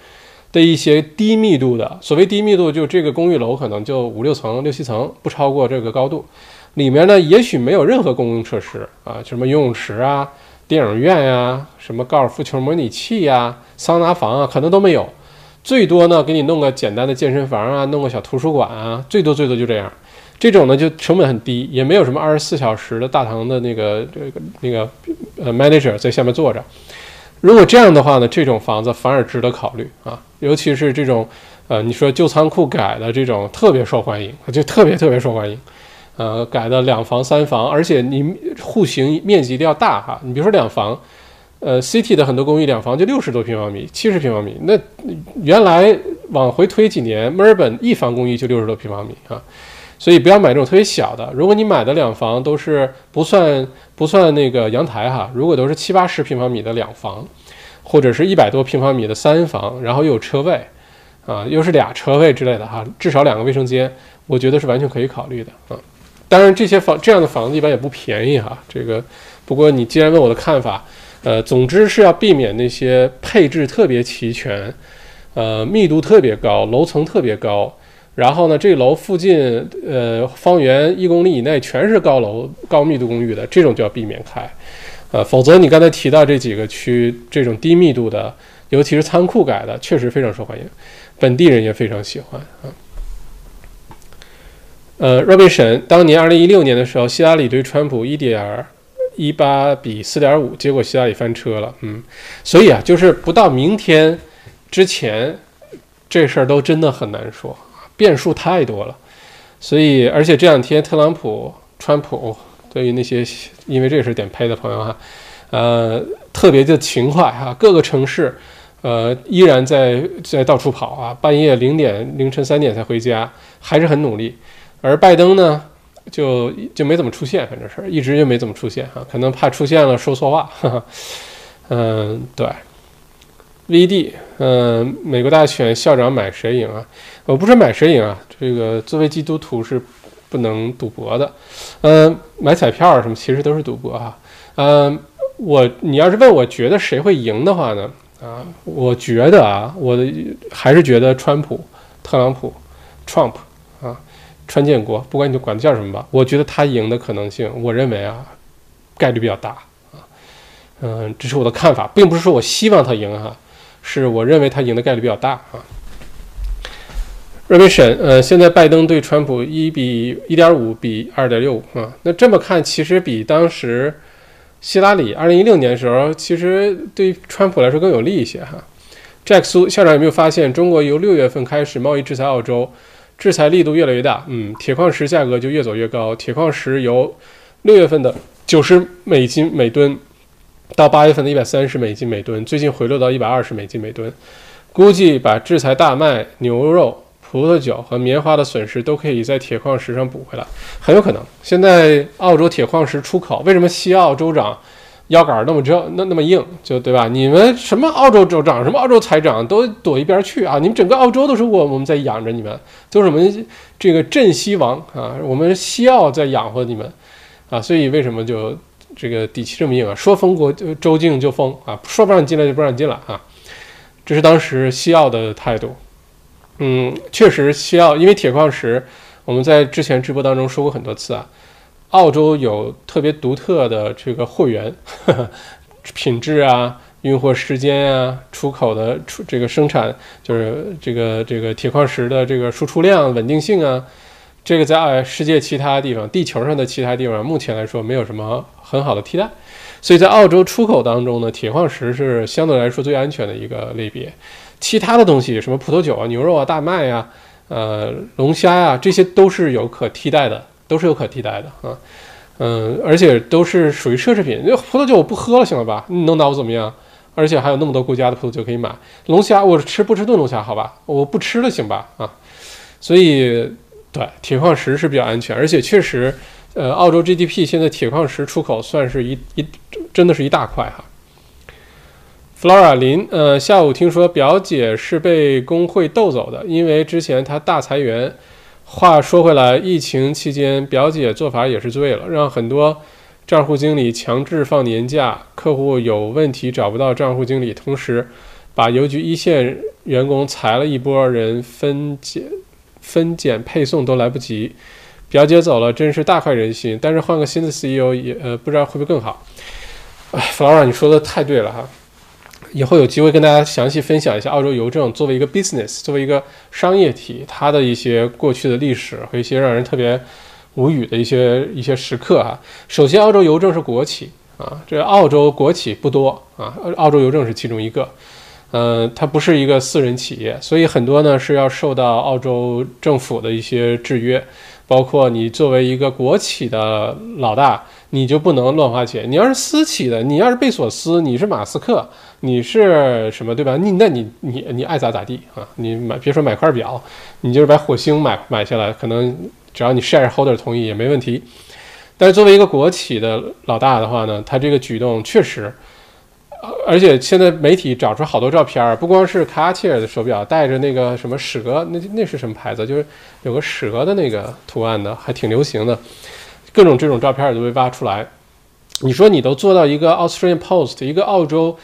的一些低密度的，所谓低密度就这个公寓楼可能就5、6层、6、7层，不超过这个高度，里面呢也许没有任何公共设施啊，什么游泳池啊、电影院啊、什么高尔夫球模拟器啊、桑拿房啊，可能都没有。最多呢，给你弄个简单的健身房啊，弄个小图书馆啊，最多就这样。这种呢，就成本很低，也没有什么24小时的大堂的manager 在下面坐着。如果这样的话呢，这种房子反而值得考虑啊，尤其是这种你说旧仓库改的这种特别受欢迎，就特别受欢迎。改的两房三房，而且你户型面积一定要大哈，你比如说两房。City 的很多公寓两房就60多平方米、70平方米，那原来往回推几年，墨尔本一房公寓就60多平方米啊，所以不要买这种特别小的。如果你买的两房都是不算那个阳台哈，如果都是70、80平方米的两房，或者是100多平方米的三房，然后又有车位啊，又是俩车位之类的哈，至少2个卫生间，我觉得是完全可以考虑的啊。当然这样的房子一般也不便宜哈，这个不过你既然问我的看法。总之是要避免那些配置特别齐全，密度特别高，楼层特别高，然后呢，这楼附近方圆1公里以内全是高楼、高密度公寓的，这种就要避免开，否则你刚才提到这几个区，这种低密度的，尤其是仓库改的，确实非常受欢迎，本地人也非常喜欢啊。Robinson， 当年2016年的时候，希拉里对川普1.18比4.5，结果希拉里翻车了，所以啊，就是不到明天之前，这事儿都真的很难说，变数太多了。所以，而且这两天特朗普、川普对于那些因为这事点呸的朋友哈，特别的勤快哈，各个城市依然在到处跑啊，半夜凌晨3点才回家，还是很努力。而拜登呢？就没怎么出现，反正是一直就没怎么出现哈，可能怕出现了说错话。对 ，VD， 美国大选校长买谁赢啊？我不是买谁赢啊，这个作为基督徒是不能赌博的。买彩票什么其实都是赌博哈。你要是问我觉得谁会赢的话呢？啊，我觉得啊，我还是觉得川普、特朗普、Trump 啊。川建国，不管你就管他叫什么吧，我觉得他赢的可能性，我认为啊，概率比较大啊。这是我的看法，并不是说我希望他赢哈，是我认为他赢的概率比较大啊。Revision， 现在拜登对川普1比1.5比2.65啊，那这么看其实比当时希拉里2016年的时候，其实对川普来说更有利一些哈。Jack 苏校长有没有发现，中国由6月份开始贸易制裁澳洲？制裁力度越来越大，铁矿石价格就越走越高。铁矿石由6月份的$90每吨，到8月份的$130每吨，最近回落到$120每吨。估计把制裁大麦、牛肉、葡萄酒和棉花的损失都可以在铁矿石上补回来，很有可能。现在澳洲铁矿石出口，为什么西澳州长腰杆那么硬，就对吧？你们什么澳洲州长、什么澳洲财长都躲一边去啊！你们整个澳洲都是我们在养着你们，都是我们这个镇西王啊，我们西澳在养活你们啊！所以为什么就这个底气这么硬啊？说封国州境就封啊，说不让你进来就不让你进来啊！这是当时西澳的态度。确实西澳因为铁矿石，我们在之前直播当中说过很多次啊，澳洲有特别独特的这个货源品质啊，运货时间啊，出口的这个生产就是这个铁矿石的这个输出量稳定性啊，这个在世界其他地方地球上的其他地方目前来说没有什么很好的替代，所以在澳洲出口当中呢，铁矿石是相对来说最安全的一个类别。其他的东西，什么葡萄酒啊、牛肉啊、大麦啊、龙虾啊，这些都是有可替代的，啊，而且都是属于奢侈品。葡萄酒我不喝了，行了吧？你能拿我怎么样？而且还有那么多国家的葡萄酒可以买。龙虾我吃不吃炖龙虾？好吧，我不吃了，行吧？啊，所以对铁矿石是比较安全，而且确实，澳洲 GDP 现在铁矿石出口算是真的是一大块哈。Flora 林，下午听说表姐是被工会斗走的，因为之前她大裁员。话说回来，疫情期间表姐做法也是醉了，让很多账户经理强制放年假，客户有问题找不到账户经理，同时把邮局一线员工裁了一波人，分拣配送都来不及。表姐走了，真是大快人心，但是换个新的 CEO 也不知道会不会更好。Flora 你说的太对了哈。以后有机会跟大家详细分享一下澳洲邮政作为一个 business， 作为一个商业体，它的一些过去的历史和一些让人特别无语的一些时刻啊。首先，澳洲邮政是国企啊，这澳洲国企不多啊，澳洲邮政是其中一个。它不是一个私人企业，所以很多呢是要受到澳洲政府的一些制约，包括你作为一个国企的老大，你就不能乱花钱。你要是私企的，你要是贝索斯，你是马斯克。你是什么对吧？你爱咋咋地啊！你别说买块表，你就是把火星买下来，可能只要你 shareholder 同意也没问题。但是作为一个国企的老大的话呢，他这个举动确实，而且现在媒体找出好多照片，不光是卡切尔的手表，带着那个什么蛇，那是什么牌子？就是有个蛇的那个图案的，还挺流行的。各种这种照片也都被挖出来。你说你都做到一个 Australian Post， 一个澳洲。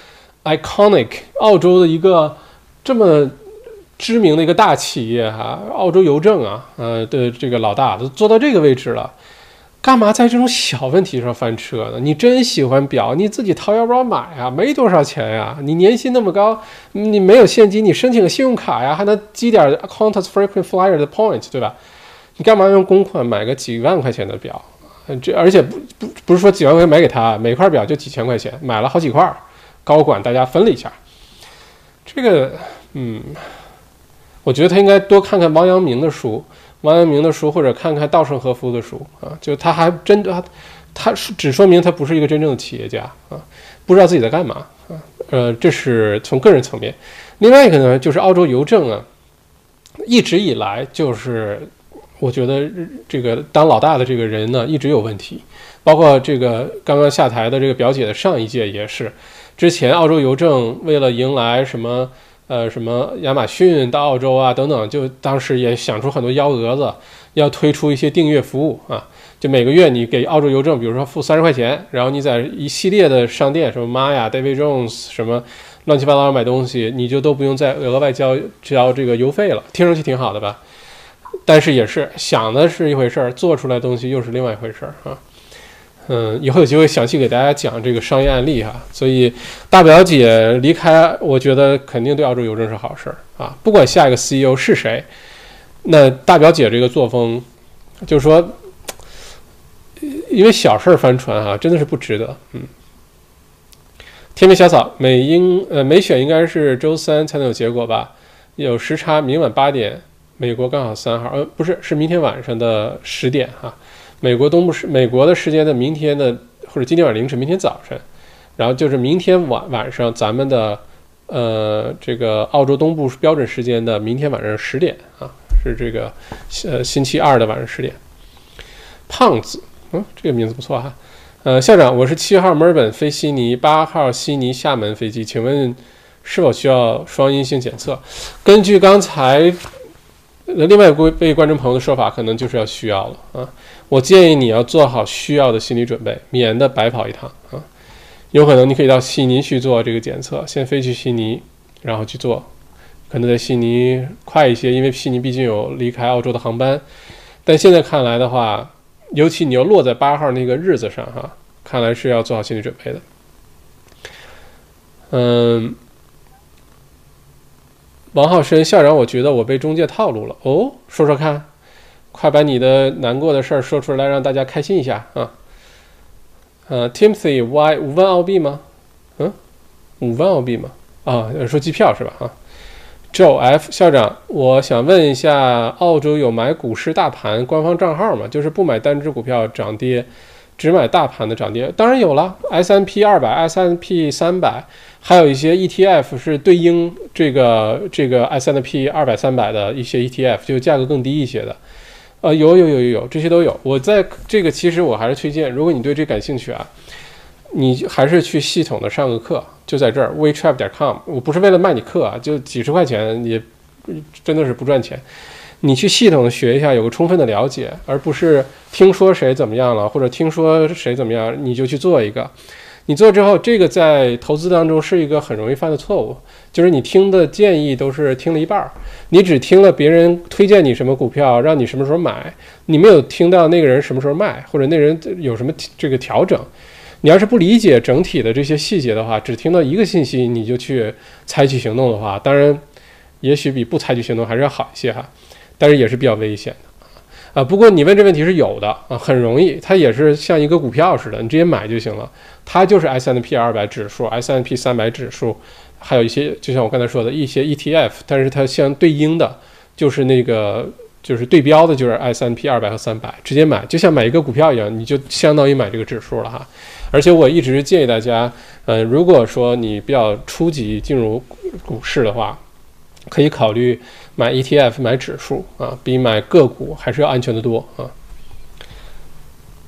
Iconic 澳洲的一个这么知名的一个大企业哈、啊，澳洲邮政啊，的这个老大都做到这个位置了，干嘛在这种小问题上翻车呢？你真喜欢表，你自己掏腰包买啊，没多少钱呀、啊，你年薪那么高，你没有现金，你申请个信用卡呀，还能积点 Qantas Frequent Flyer 的 point 对吧？你干嘛用公款买个几万块钱的表？这而且不是说几万块钱买给他，每块表就几千块钱，买了好几块。高管大家分了一下，这个我觉得他应该多看看王阳明的书或者看看稻盛和夫的书啊，就他还真的他只说明他不是一个真正的企业家啊，不知道自己在干嘛啊，这是从个人层面。另外一个呢，就是澳洲邮政啊，一直以来就是我觉得这个当老大的这个人呢一直有问题，包括这个刚刚下台的这个表姐的上一届也是。之前澳洲邮政为了迎来什么亚马逊到澳洲啊等等，就当时也想出很多幺蛾子，要推出一些订阅服务啊，就每个月你给澳洲邮政比如说付30块钱，然后你在一系列的商店什么妈呀 David Jones 什么乱七八糟买东西，你就都不用再额外交这个邮费了，听上去挺好的吧？但是也是想的是一回事儿，做出来东西又是另外一回事儿啊。以后有机会详细给大家讲这个商业案例哈。所以大表姐离开，我觉得肯定对澳洲邮政是好事啊。不管下一个 CEO 是谁，那大表姐这个作风，就是说，因为小事翻船啊，真的是不值得。天边小草，美选应该是周三才能有结果吧？有时差，明晚8点，美国刚好3号，不是，是明天晚上的10点哈。美国的时间的明天的或者今天晚上凌晨，明天早晨，然后就是明天晚上咱们的这个澳洲东部标准时间的明天晚上10点啊，是这个星期二的晚上10点。胖子，这个名字不错哈。校长，我是7号墨尔本飞悉尼，8号悉尼厦门飞机，请问是否需要双阴性检测？根据刚才另外一位观众朋友的说法，可能就是要需要了啊。我建议你要做好需要的心理准备，免得白跑一趟啊。有可能你可以到悉尼去做这个检测，先飞去悉尼，然后去做，可能在悉尼快一些，因为悉尼毕竟有离开澳洲的航班。但现在看来的话，尤其你要落在8号那个日子上哈，看来是要做好心理准备的。王浩生，校长，我觉得我被中介套路了哦，说说看，快把你的难过的事儿说出来，让大家开心一下啊。Timothy Y 5万澳币吗？5万澳币吗？啊，说机票是吧？啊 ，Joe F 校长，我想问一下，澳洲有买股市大盘官方账号吗？就是不买单只股票涨跌，只买大盘的涨跌。当然有了 ，S&P 200、S&P 300，还有一些 ETF 是对应这个 S&P 200、300的一些 ETF， 就价格更低一些的。有，这些都有。我在这个，其实我还是推荐，如果你对这感兴趣啊，你还是去系统的上个课，就在这儿 WeTrade.com。我不是为了卖你课啊，就几十块钱也真的是不赚钱。你去系统的学一下，有个充分的了解，而不是听说谁怎么样了，或者听说谁怎么样你就去做一个。你做之后，这个在投资当中是一个很容易犯的错误，就是你听的建议都是听了一半，你只听了别人推荐你什么股票，让你什么时候买，你没有听到那个人什么时候卖，或者那人有什么这个调整。你要是不理解整体的这些细节的话，只听到一个信息你就去采取行动的话，当然也许比不采取行动还是要好一些哈，但是也是比较危险的。不过你问这问题是有的啊，很容易，它也是像一个股票似的，你直接买就行了。它就是 S&P 200指数、S&P 300指数，还有一些就像我刚才说的一些 ETF， 但是它相对应的就是那个就是对标的就是 S&P 200和300，直接买就像买一个股票一样，你就相当于买这个指数了哈。而且我一直建议大家，如果说你比较初级进入股市的话，可以考虑买 ETF 买指数啊，比买个股还是要安全的多啊。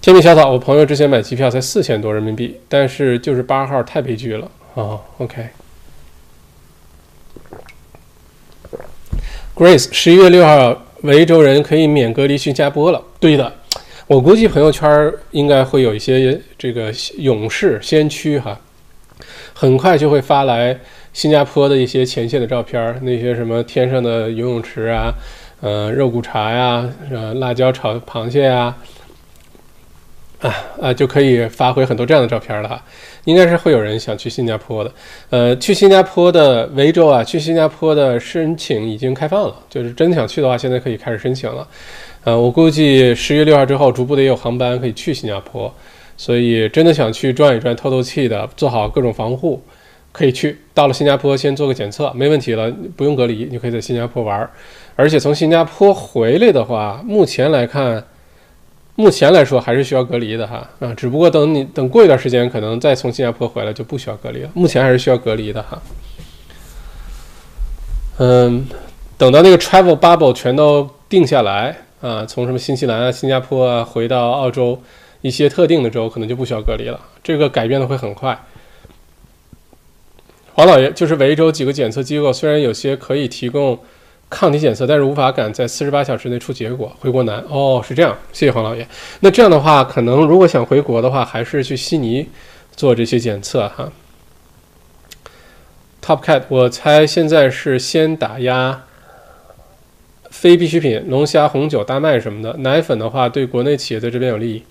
天命小草，我朋友之前买机票才4000多人民币，但是就是8号太悲剧了啊。OK。Grace， 11月6号维州人可以免隔离新加坡了。对的，我估计朋友圈应该会有一些这个勇士先驱哈，很快就会发来新加坡的一些前线的照片，那些什么天上的游泳池啊，肉骨茶呀、辣椒炒螃蟹呀、就可以发挥很多这样的照片了哈。应该是会有人想去新加坡的，去新加坡的维州啊，去新加坡的申请已经开放了，就是真想去的话，现在可以开始申请了。我估计10月6号之后，逐步的也有航班可以去新加坡，所以真的想去转一转、透透气的，做好各种防护。可以去到了新加坡先做个检测，没问题了，不用隔离，你可以在新加坡玩。而且从新加坡回来的话，目前来说还是需要隔离的哈啊，只不过等过一段时间，可能再从新加坡回来就不需要隔离了。目前还是需要隔离的哈。等到那个 travel bubble 全都定下来啊，从什么新西兰啊、新加坡啊回到澳洲一些特定的州，可能就不需要隔离了。这个改变的会很快。黄老爷，就是维州几个检测机构，虽然有些可以提供抗体检测，但是无法赶在48小时内出结果，回国难。哦，是这样，谢谢黄老爷。那这样的话，可能如果想回国的话，还是去悉尼做这些检测哈。Topcat， 我猜现在是先打压非必需品，龙虾、红酒、大麦什么的。奶粉的话，对国内企业在这边有利益。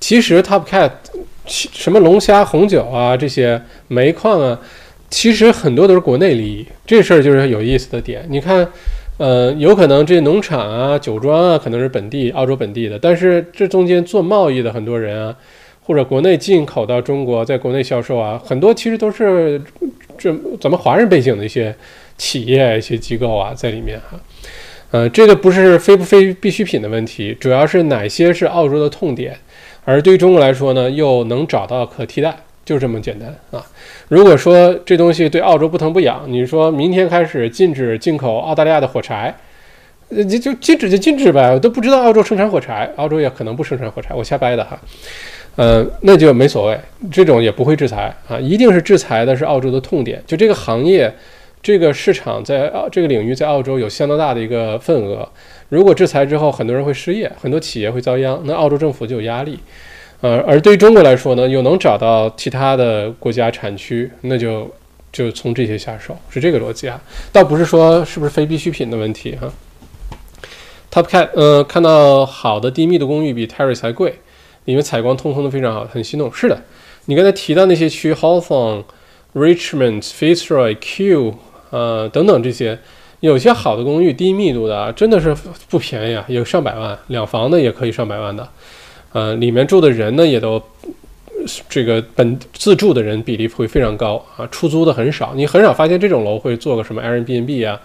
其实 Topcat 什么龙虾、红酒啊，这些煤矿啊。其实很多都是国内利益，这事儿就是有意思的点。你看，有可能这农场啊、酒庄啊，可能是澳洲本地的，但是这中间做贸易的很多人啊，或者国内进口到中国，在国内销售啊，很多其实都是这咱们华人背景的一些企业、一些机构啊在里面哈。这个不是非必需品的问题，主要是哪些是澳洲的痛点，而对于中国来说呢，又能找到可替代。就这么简单啊！如果说这东西对澳洲不疼不痒，你说明天开始禁止进口澳大利亚的火柴，就禁止呗，我都不知道澳洲生产火柴，澳洲也可能不生产火柴，我瞎掰的哈。那就没所谓，这种也不会制裁啊，一定是制裁的是澳洲的痛点，就这个行业、这个市场在这个领域在澳洲有相当大的一个份额。如果制裁之后，很多人会失业，很多企业会遭殃，那澳洲政府就有压力。而对于中国来说呢，又能找到其他的国家产区，那就从这些下手，是这个逻辑啊，倒不是说是不是非必需品的问题哈。Top Cat，看到好的低密度公寓比 Terrace 还贵。因为采光通风都非常好，很心动。是的，你刚才提到那些区 ，Hawthorne、Richmond、Fitzroy、Kew，等等这些，有些好的公寓低密度的啊，真的是不便宜啊，有上百万，两房的也可以上百万的。里面住的人呢，也都这个自住的人比例会非常高啊，出租的很少，你很少发现这种楼会做个什么 Airbnb 啊，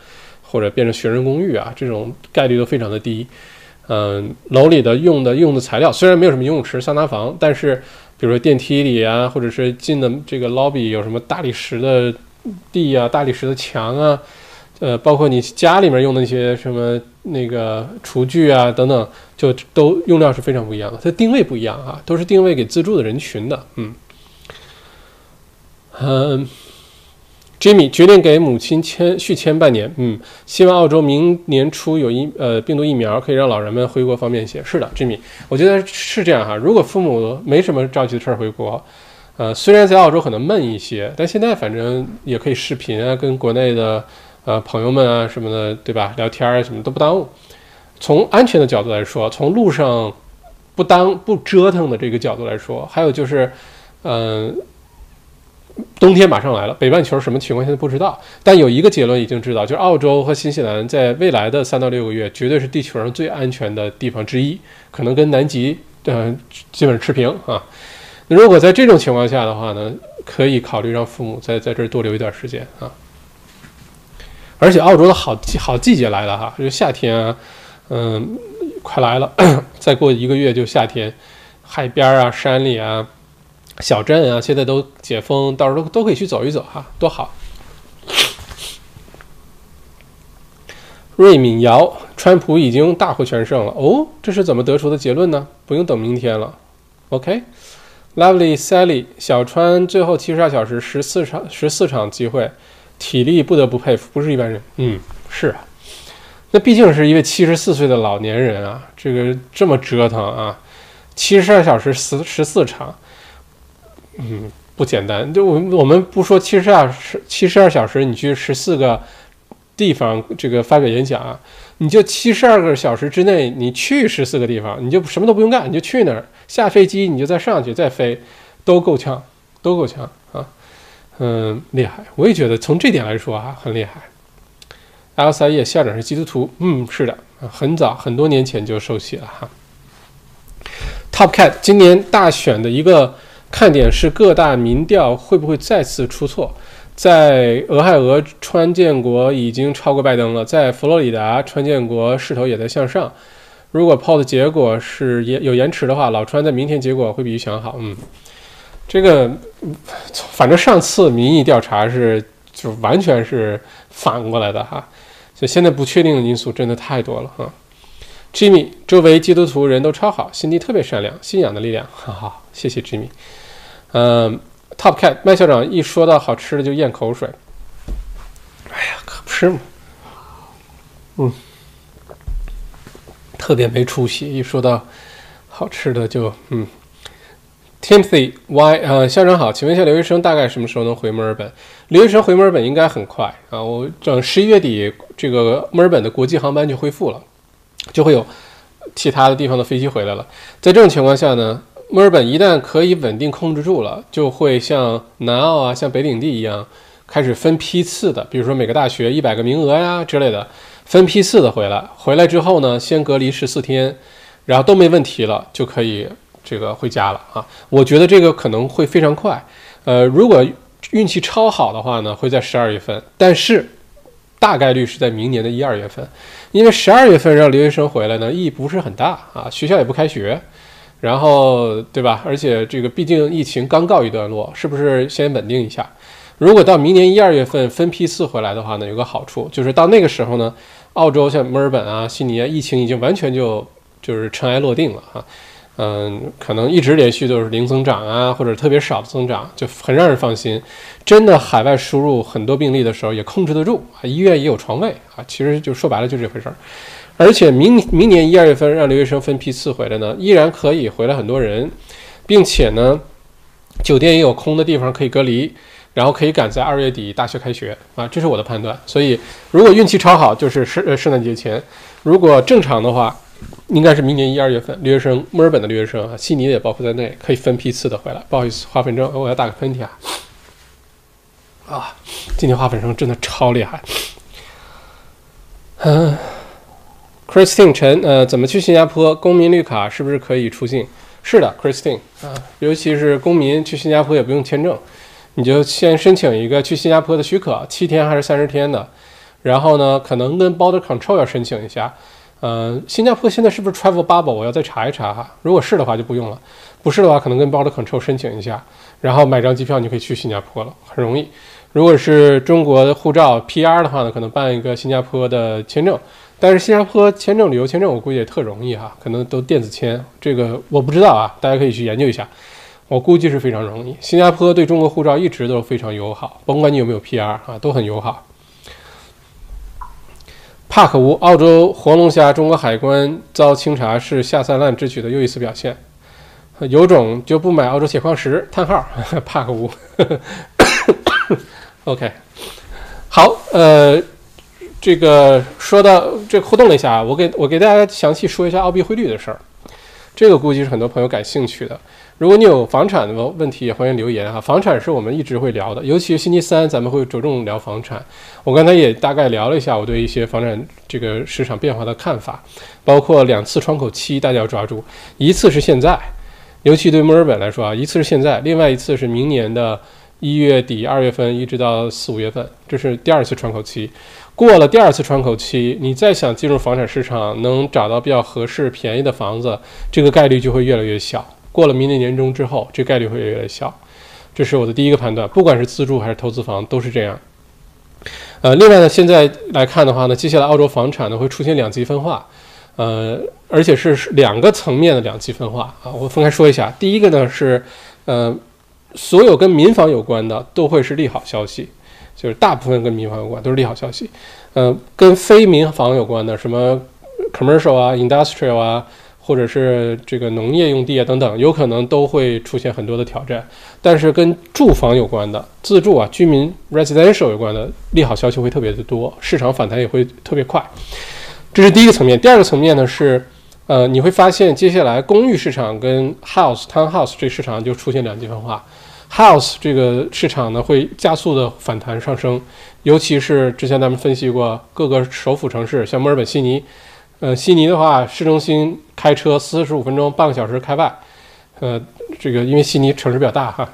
或者变成学生公寓啊，这种概率都非常的低。楼里的用的材料虽然没有什么游泳池、桑拿房，但是比如说电梯里啊，或者是进的这个 lobby 有什么大理石的地啊、大理石的墙啊，包括你家里面用的那些什么那个厨具啊等等，就都用料是非常不一样的，它定位不一样啊，都是定位给自住的人群的。Jimmy 决定给母亲续签半年，希望澳洲明年初有病毒疫苗，可以让老人们回国方便些。是的 ，Jimmy， 我觉得是这样哈。如果父母没什么着急的事儿回国，虽然在澳洲可能闷一些，但现在反正也可以视频啊，跟国内的朋友们啊什么的，对吧？聊天啊什么都不耽误。从安全的角度来说，从路上不折腾的这个角度来说，还有就是，冬天马上来了，北半球什么情况现在不知道，但有一个结论已经知道，就是澳洲和新西兰在未来的3到6个月绝对是地球上最安全的地方之一，可能跟南极基本持平啊。如果在这种情况下的话呢，可以考虑让父母在这儿多留一段时间啊。而且澳洲的好季节来了哈，就夏天啊，快来了，再过1个月就夏天，海边啊、山里啊。小镇啊，现在都解封，到时候都可以去走一走哈，多好！瑞敏瑶，川普已经大获全胜了哦，这是怎么得出的结论呢？不用等明天了。OK，Lovely Sally， 小川最后72小时14场机会，体力不得不佩服，不是一般人。是啊，那毕竟是一位74岁的老年人啊，这个这么折腾啊，72小时14场。不简单。就我们不说72小时，你去14个地方这个发表演讲啊，你就72个小时之内，你去14个地方，你就什么都不用干，你就去那儿，下飞机你就再上去再飞，都够呛啊！厉害，我也觉得从这点来说啊，很厉害。L 三叶校长是基督徒，是的，很早很多年前就受洗了哈。Top Cat， 今年大选的一个看点是各大民调会不会再次出错。在俄亥俄，川建国已经超过拜登了，在佛罗里达，川建国势头也在向上。如果 poll 的结果是有延迟的话，老川在明天结果会比预想好。这个反正上次民意调查是就完全是反过来的哈，所以现在不确定的因素真的太多了哈。Jimmy， 周围基督徒人都超好，心地特别善良，信仰的力量，哈哈，谢谢 Jimmy。Top Cat 麦校长一说到好吃的就咽口水，哎呀，可不是嘛，特别没出息，一说到好吃的就Timothy Y， 校长好，请问一下留学生大概什么时候能回墨尔本？留学生回墨尔本应该很快啊，我整11月底这个墨尔本的国际航班就恢复了。就会有其他的地方的飞机回来了。在这种情况下呢，墨尔本一旦可以稳定控制住了，就会像南澳啊、像北领地一样，开始分批次的，比如说每个大学100个名额呀之类的，分批次的回来。回来之后呢，先隔离14天，然后都没问题了，就可以这个回家了啊。我觉得这个可能会非常快。如果运气超好的话呢，会在12月份，但是大概率是在明年的1、2月份。因为12月份让留学生回来呢，意义不是很大啊，学校也不开学，然后对吧，而且这个毕竟疫情刚告一段落，是不是先稳定一下？如果到明年一二月份分批次回来的话呢，有个好处就是到那个时候呢，澳洲像墨尔本啊、悉尼啊，疫情已经完全就是尘埃落定了哈。可能一直连续都是零增长啊，或者特别少的增长，就很让人放心。真的海外输入很多病例的时候也控制得住啊，医院也有床位啊，其实就说白了就这回事儿。而且明年一二月份让留学生分批次回来呢，依然可以回来很多人，并且呢，酒店也有空的地方可以隔离，然后可以赶在2月底大学开学啊，这是我的判断。所以如果运气超好，就是圣诞节前；如果正常的话，应该是明年一二月份，留学生，墨尔本的留学生啊，悉尼也包括在内，可以分批次的回来。不好意思，花粉症，我要打个喷嚏啊！今天花粉症真的超厉害。Christine 陈，怎么去新加坡？公民绿卡是不是可以出境？是的 ，Christine 啊，尤其是公民去新加坡也不用签证，你就先申请一个去新加坡的许可，7天还是30天的，然后呢，可能跟 Border Control 要申请一下。新加坡现在是不是 travel bubble？ 我要再查一查哈。如果是的话就不用了，不是的话可能跟 Border Control 申请一下，然后买张机票你就可以去新加坡了，很容易。如果是中国的护照 PR 的话呢，可能办一个新加坡的签证，但是新加坡签证、旅游签证我估计也特容易哈，可能都电子签，这个我不知道啊，大家可以去研究一下。我估计是非常容易。新加坡对中国护照一直都非常友好，甭管你有没有 PR 啊，都很友好。帕克屋，澳洲黄龙虾中国海关遭清查是下三滥之举的又一次表现，有种就不买澳洲铁矿石？帕克屋，OK， 好，这个说到这互动了一下，我给大家详细说一下澳币汇率的事儿，这个估计是很多朋友感兴趣的。如果你有房产的问题，也欢迎留言啊。房产是我们一直会聊的，尤其是星期三咱们会着重聊房产。我刚才也大概聊了一下我对一些房产这个市场变化的看法，包括2次窗口期，大家要抓住，一次是现在，尤其对墨尔本来说啊，一次是现在，另外一次是明年的1月底、2月份一直到4、5月份，这是第2次窗口期。过了第2次窗口期，你再想进入房产市场能找到比较合适、便宜的房子，这个概率就会越来越小。过了明年年中之后，这概率会越来越小，这是我的第一个判断。不管是自住还是投资房，都是这样。另外呢，现在来看的话呢，接下来澳洲房产呢会出现2极分化，而且是2个层面的2极分化啊。我分开说一下。第一个呢是，所有跟民房有关的都会是利好消息，就是大部分跟民房有关都是利好消息。跟非民房有关的，什么 commercial 啊、industrial 啊。或者是这个农业用地啊等等，有可能都会出现很多的挑战。但是跟住房有关的、自住啊、居民 residential 有关的利好消息会特别的多，市场反弹也会特别快。这是第一个层面。第二个层面呢是，你会发现接下来公寓市场跟 house、townhouse 这市场就出现2极分化。house 这个市场呢会加速的反弹上升，尤其是之前咱们分析过各个首府城市，像墨尔本、悉尼。悉尼的话，市中心开车45分钟，半个小时开外。这个因为悉尼城市比较大哈。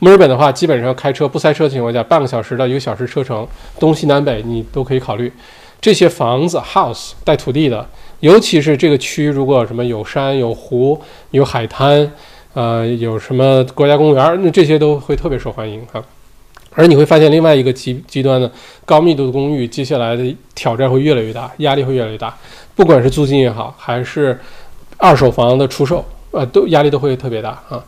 墨尔本的话，基本上开车不塞车的情况下，半个小时到1个小时车程，东西南北你都可以考虑。这些房子 house 带土地的，尤其是这个区，如果什么有山有湖有海滩，有什么国家公园，那这些都会特别受欢迎哈。而你会发现另外一个极端呢，高密度的公寓接下来的挑战会越来越大，压力会越来越大，不管是租金也好，还是二手房的出售，都压力都会特别大啊。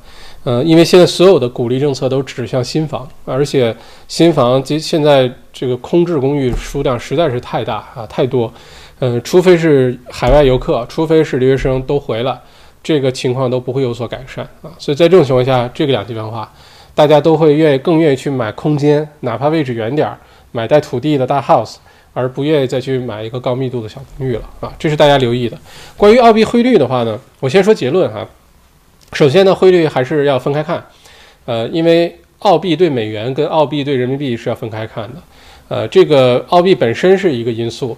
因为现在所有的鼓励政策都指向新房，而且新房现在这个空置公寓数量实在是太大啊，太多。除非是海外游客，除非是留学生都回来，这个情况都不会有所改善啊。所以在这种情况下，这个2极分化。大家都会更愿意去买空间，哪怕位置远点，买带土地的大 house， 而不愿意再去买一个高密度的小公寓了啊！这是大家留意的。关于澳币汇率的话呢，我先说结论哈。首先呢，汇率还是要分开看，因为澳币对美元跟澳币对人民币是要分开看的。这个澳币本身是一个因素，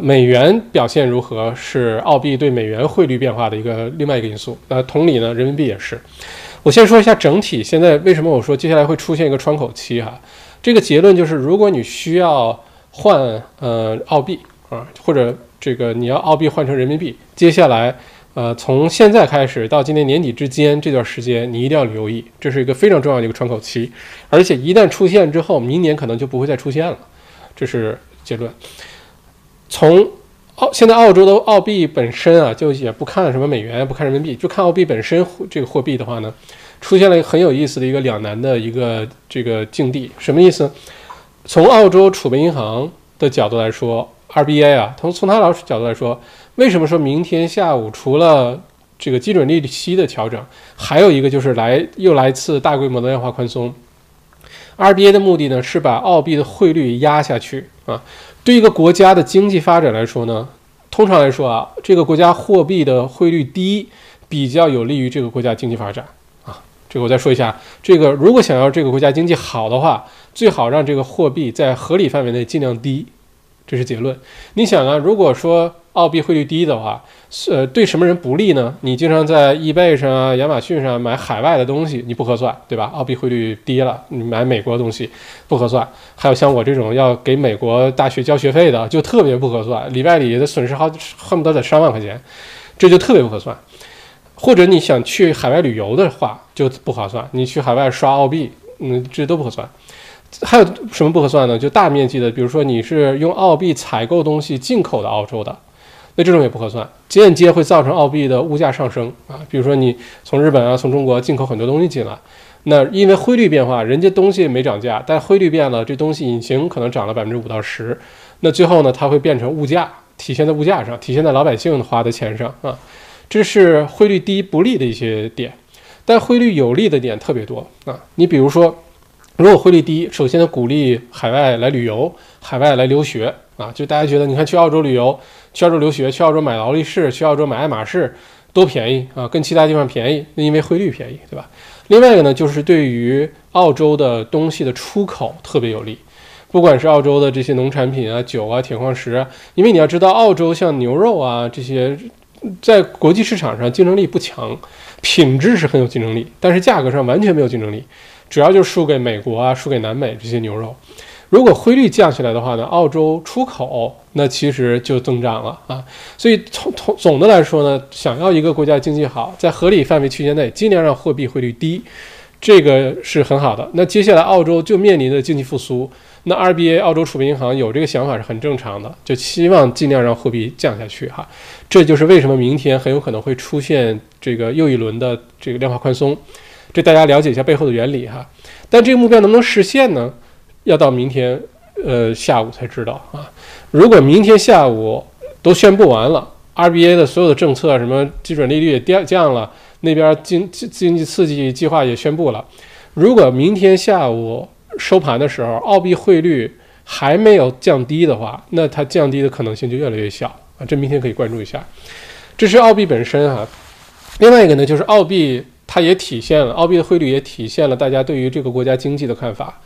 美元表现如何是澳币对美元汇率变化的另外一个因素。同理呢，人民币也是。我先说一下整体，现在为什么我说接下来会出现一个窗口期哈？这个结论就是，如果你需要换澳币啊，或者这个你要澳币换成人民币，接下来从现在开始到今年年底之间这段时间，你一定要留意，这是一个非常重要的一个窗口期，而且一旦出现之后，明年可能就不会再出现了，这是结论。从现在澳洲的澳币本身啊，就也不看什么美元，不看人民币，就看澳币本身这个货币的话呢，出现了很有意思的一个两难的一个这个境地。什么意思？从澳洲储备银行的角度来说 ，RBA 啊，从他老师角度来说，为什么说明天下午除了这个基准利息的调整，还有一个就是又来一次大规模的量化宽松 ？RBA 的目的呢是把澳币的汇率压下去啊。对一个国家的经济发展来说呢，通常来说啊，这个国家货币的汇率低，比较有利于这个国家经济发展啊。这个我再说一下，这个如果想要这个国家经济好的话，最好让这个货币在合理范围内尽量低，这是结论。你想啊，如果说澳币汇率低的话，对什么人不利呢？你经常在 eBay 上啊、亚马逊上买海外的东西，你不合算，对吧？澳币汇率低了，你买美国的东西不合算。还有像我这种要给美国大学交学费的，就特别不合算，里外里的损失恨不得得3万块钱，这就特别不合算。或者你想去海外旅游的话，就不合算，你去海外刷澳币，这都不合算。还有什么不合算呢？就大面积的，比如说你是用澳币采购东西进口的澳洲的。那这种也不合算，间接会造成澳币的物价上升啊。比如说你从日本啊、从中国进口很多东西进来，那因为汇率变化，人家东西没涨价，但汇率变了，这东西隐形可能涨了5%到10%，那最后呢，它会变成物价，体现在物价上，体现在老百姓花的钱上啊。这是汇率低不利的一些点，但汇率有利的点特别多啊。你比如说，如果汇率低，首先呢鼓励海外来旅游、海外来留学啊，就大家觉得你看去澳洲旅游。去澳洲留学，去澳洲买劳力士，去澳洲买爱马仕，多便宜啊！跟其他地方便宜，那因为汇率便宜，对吧？另外一个呢，就是对于澳洲的东西的出口特别有利，不管是澳洲的这些农产品啊、酒啊、铁矿石啊，因为你要知道，澳洲像牛肉啊这些，在国际市场上竞争力不强，品质是很有竞争力，但是价格上完全没有竞争力，主要就输给美国啊、输给南美这些牛肉。如果汇率降下来的话呢，澳洲出口那其实就增长了啊。所以总的来说呢，想要一个国家经济好，在合理范围区间内，尽量让货币汇率低，这个是很好的。那接下来澳洲就面临着经济复苏，那 RBA 澳洲储备银行有这个想法是很正常的，就希望尽量让货币降下去哈。这就是为什么明天很有可能会出现这个又一轮的这个量化宽松，这大家了解一下背后的原理哈。但这个目标能不能实现呢？要到明天下午才知道啊。如果明天下午都宣布完了 ，RBA 的所有的政策，什么基准利率也降了，那边经济刺激计划也宣布了。如果明天下午收盘的时候，澳币汇率还没有降低的话，那它降低的可能性就越来越小啊。这明天可以关注一下。这是澳币本身啊。另外一个呢，就是澳币它也体现了澳币的汇率也体现了大家对于这个国家经济的看法。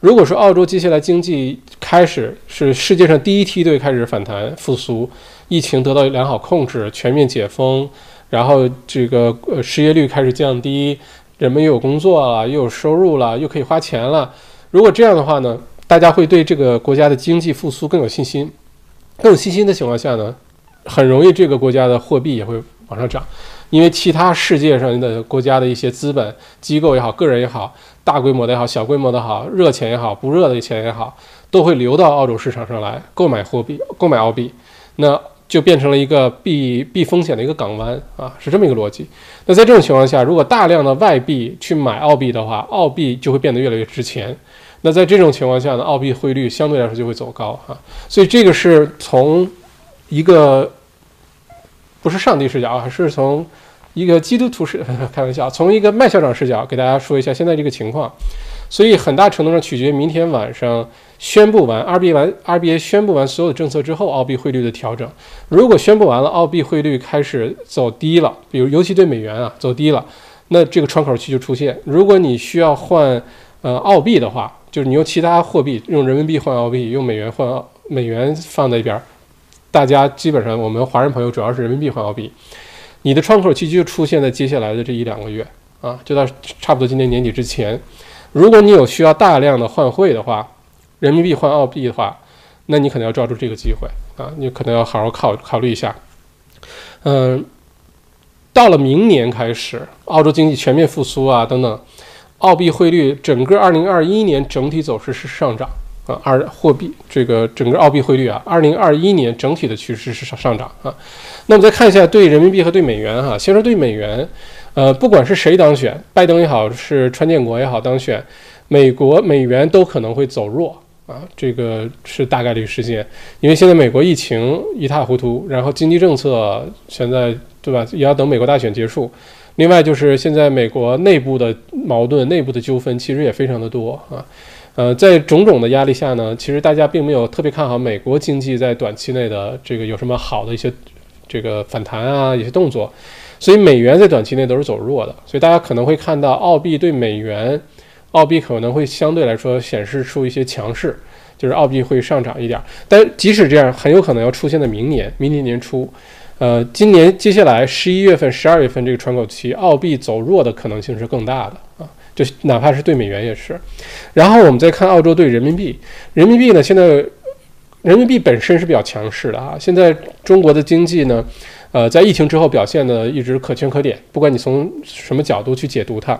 如果说澳洲接下来经济开始是世界上第一梯队开始反弹复苏，疫情得到良好控制，全面解封，然后这个失业率开始降低，人们又有工作了，又有收入了，又可以花钱了。如果这样的话呢，大家会对这个国家的经济复苏更有信心。更有信心的情况下呢，很容易这个国家的货币也会往上涨，因为其他世界上的国家的一些资本机构也好，个人也好，大规模的也好，小规模的好，热钱也好，不热的钱也好，都会流到澳洲市场上来购买货币，购买澳币，那就变成了一个避风险的一个港湾啊，是这么一个逻辑。那在这种情况下，如果大量的外币去买澳币的话，澳币就会变得越来越值钱。那在这种情况下呢，澳币汇率相对来说就会走高啊。所以这个是从一个不是上帝视角，还是从一个基督徒视角，开玩笑，从一个麦校长视角给大家说一下现在这个情况。所以很大程度上取决于明天晚上宣布完 RBA 宣布完所有的政策之后澳币汇率的调整。如果宣布完了澳币汇率开始走低了，比如尤其对美元啊走低了，那这个窗口期就出现。如果你需要换澳币的话，就是你用其他货币，用人民币换澳币，用美元换美元放在一边，大家基本上我们华人朋友主要是人民币换澳币。你的窗口期就出现在接下来的这1-2个月啊，就到差不多今年年底之前。如果你有需要大量的换汇的话，人民币换澳币的话，那你可能要抓住这个机会啊，你可能要好好考虑一下。到了明年开始，澳洲经济全面复苏啊等等，澳币汇率整个2021年整体走势是上涨啊，货币这个整个澳币汇率啊，2021年整体的趋势是上涨啊。那我们再看一下对人民币和对美元啊，先说对美元，不管是谁当选，拜登也好，是川建国也好当选，美元都可能会走弱啊，这个是大概率事件，因为现在美国疫情一塌糊涂，然后经济政策现在对吧，也要等美国大选结束。另外就是现在美国内部的矛盾、内部的纠纷其实也非常的多啊。在种种的压力下呢，其实大家并没有特别看好美国经济在短期内的这个有什么好的一些这个反弹啊，一些动作，所以美元在短期内都是走弱的，所以大家可能会看到澳币对美元，澳币可能会相对来说显示出一些强势，就是澳币会上涨一点，但即使这样，很有可能要出现在明年年初，今年接下来11月份、12月份这个窗口期，澳币走弱的可能性是更大的啊。就哪怕是对美元也是。然后我们再看澳洲对人民币，人民币呢，现在人民币本身是比较强势的啊。现在中国的经济呢，在疫情之后表现的一直可圈可点，不管你从什么角度去解读它，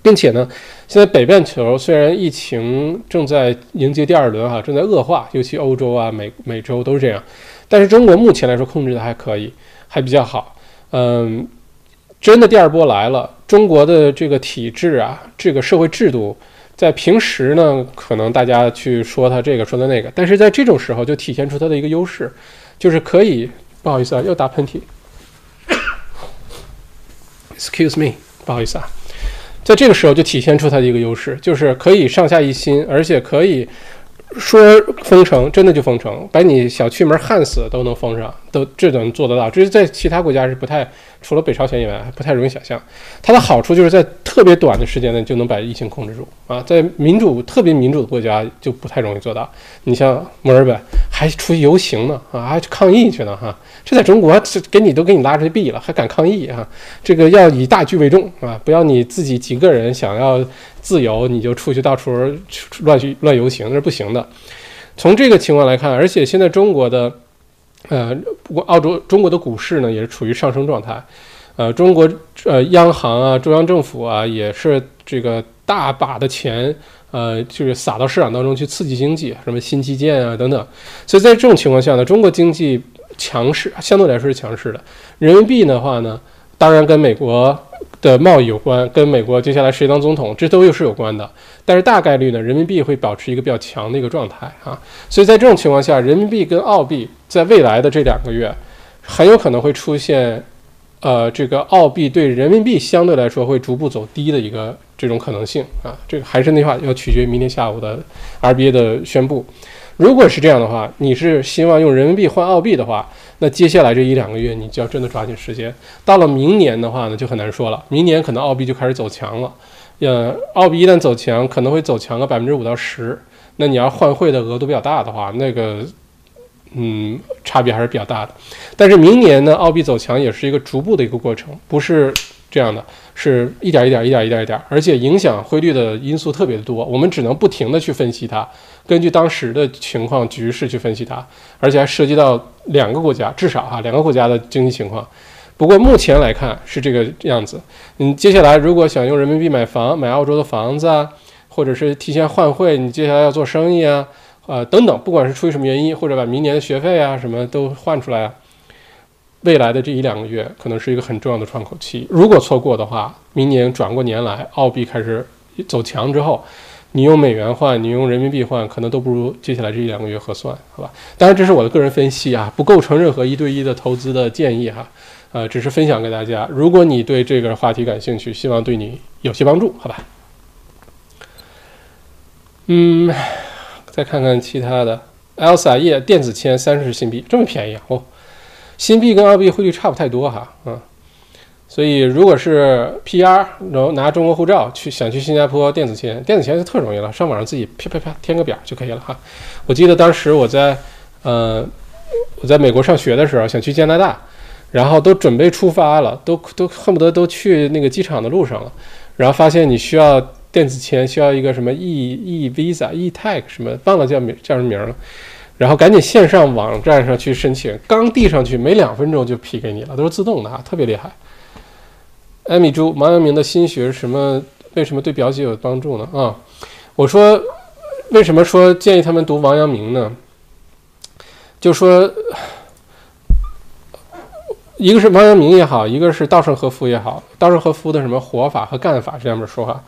并且呢，现在北半球虽然疫情正在迎接第二轮啊，正在恶化，尤其欧洲啊、美洲都是这样，但是中国目前来说控制的还可以，还比较好，嗯。真的第二波来了，中国的这个体制啊，这个社会制度，在平时呢，可能大家去说它这个说它那个，但是在这种时候就体现出它的一个优势，就是可以，不好意思啊，又打喷嚏 ，excuse me， 不好意思啊，在这个时候就体现出它的一个优势，就是可以上下一心，而且可以说封城，真的就封城，把你小区门焊死都能封上，都这能做得到，这是在其他国家是不太。除了北朝鲜以外，还不太容易想象。它的好处就是在特别短的时间内就能把疫情控制住啊，在特别民主的国家就不太容易做到。你像墨尔本还出去游行呢啊，还去抗议去呢哈、啊，这在中国这都给你拉出去毙了，还敢抗议啊？这个要以大局为重啊，不要你自己几个人想要自由你就出去到处乱游行，那是不行的。从这个情况来看，而且现在中国的。中国的股市呢也是处于上升状态，中国央行啊、中央政府啊也是这个大把的钱，就是撒到市场当中去刺激经济，什么新基建啊等等。所以在这种情况下呢，中国经济强势，相对来说是强势的。人民币的话呢，当然跟美国的贸易有关，跟美国接下来谁当总统，这都又是有关的。但是大概率呢，人民币会保持一个比较强的一个状态啊。所以在这种情况下，人民币跟澳币在未来的这2个月，很有可能会出现，这个澳币对人民币相对来说会逐步走低的一个这种可能性啊。这个还是那句话，要取决于明天下午的 RBA 的宣布。如果是这样的话，你是希望用人民币换澳币的话，那接下来这1-2个月你就要真的抓紧时间。到了明年的话呢，就很难说了。明年可能澳币就开始走强了，澳币一旦走强，可能会走强个5%到10%。那你要换汇的额度比较大的话，那个，差别还是比较大的。但是明年呢，澳币走强也是一个逐步的一个过程，不是这样的，是一点一点，而且影响汇率的因素特别的多，我们只能不停的去分析它。根据当时的情况局势去分析它，而且还涉及到2个国家，至少啊2个国家的经济情况。不过目前来看是这个样子。你接下来如果想用人民币买房、买澳洲的房子啊，或者是提前换汇，你接下来要做生意啊，等等，不管是出于什么原因，或者把明年的学费啊什么都换出来啊，未来的这1-2个月可能是一个很重要的窗口期。如果错过的话，明年转过年来，澳币开始走强之后。你用美元换，你用人民币换，可能都不如接下来这1-2个月合算，好吧？当然，这是我的个人分析啊，不构成任何1-对-1的投资的建议哈，只是分享给大家。如果你对这个话题感兴趣，希望对你有些帮助，好吧？再看看其他的 ，Elsa 叶电子签30新币，这么便宜啊！哦，新币跟澳币汇率差不太多哈，所以，如果是 PR， 然后拿中国护照想去新加坡电子签就特容易了，上网上自己啪啪啪填个表就可以了哈。我记得当时我在美国上学的时候，想去加拿大，然后都准备出发了，都恨不得都去那个机场的路上了，然后发现你需要电子签，需要一个什么 e visa、e tag 什么，忘了叫什么名了。然后赶紧线上网站上去申请，刚递上去没2分钟就批给你了，都是自动的啊，特别厉害。艾米猪，王阳明的心学什么？为什么对表姐有帮助呢？啊，我说为什么说建议他们读王阳明呢？就说一个是王阳明也好，一个是稻盛和夫也好，稻盛和夫的什么活法和干法这样的说法，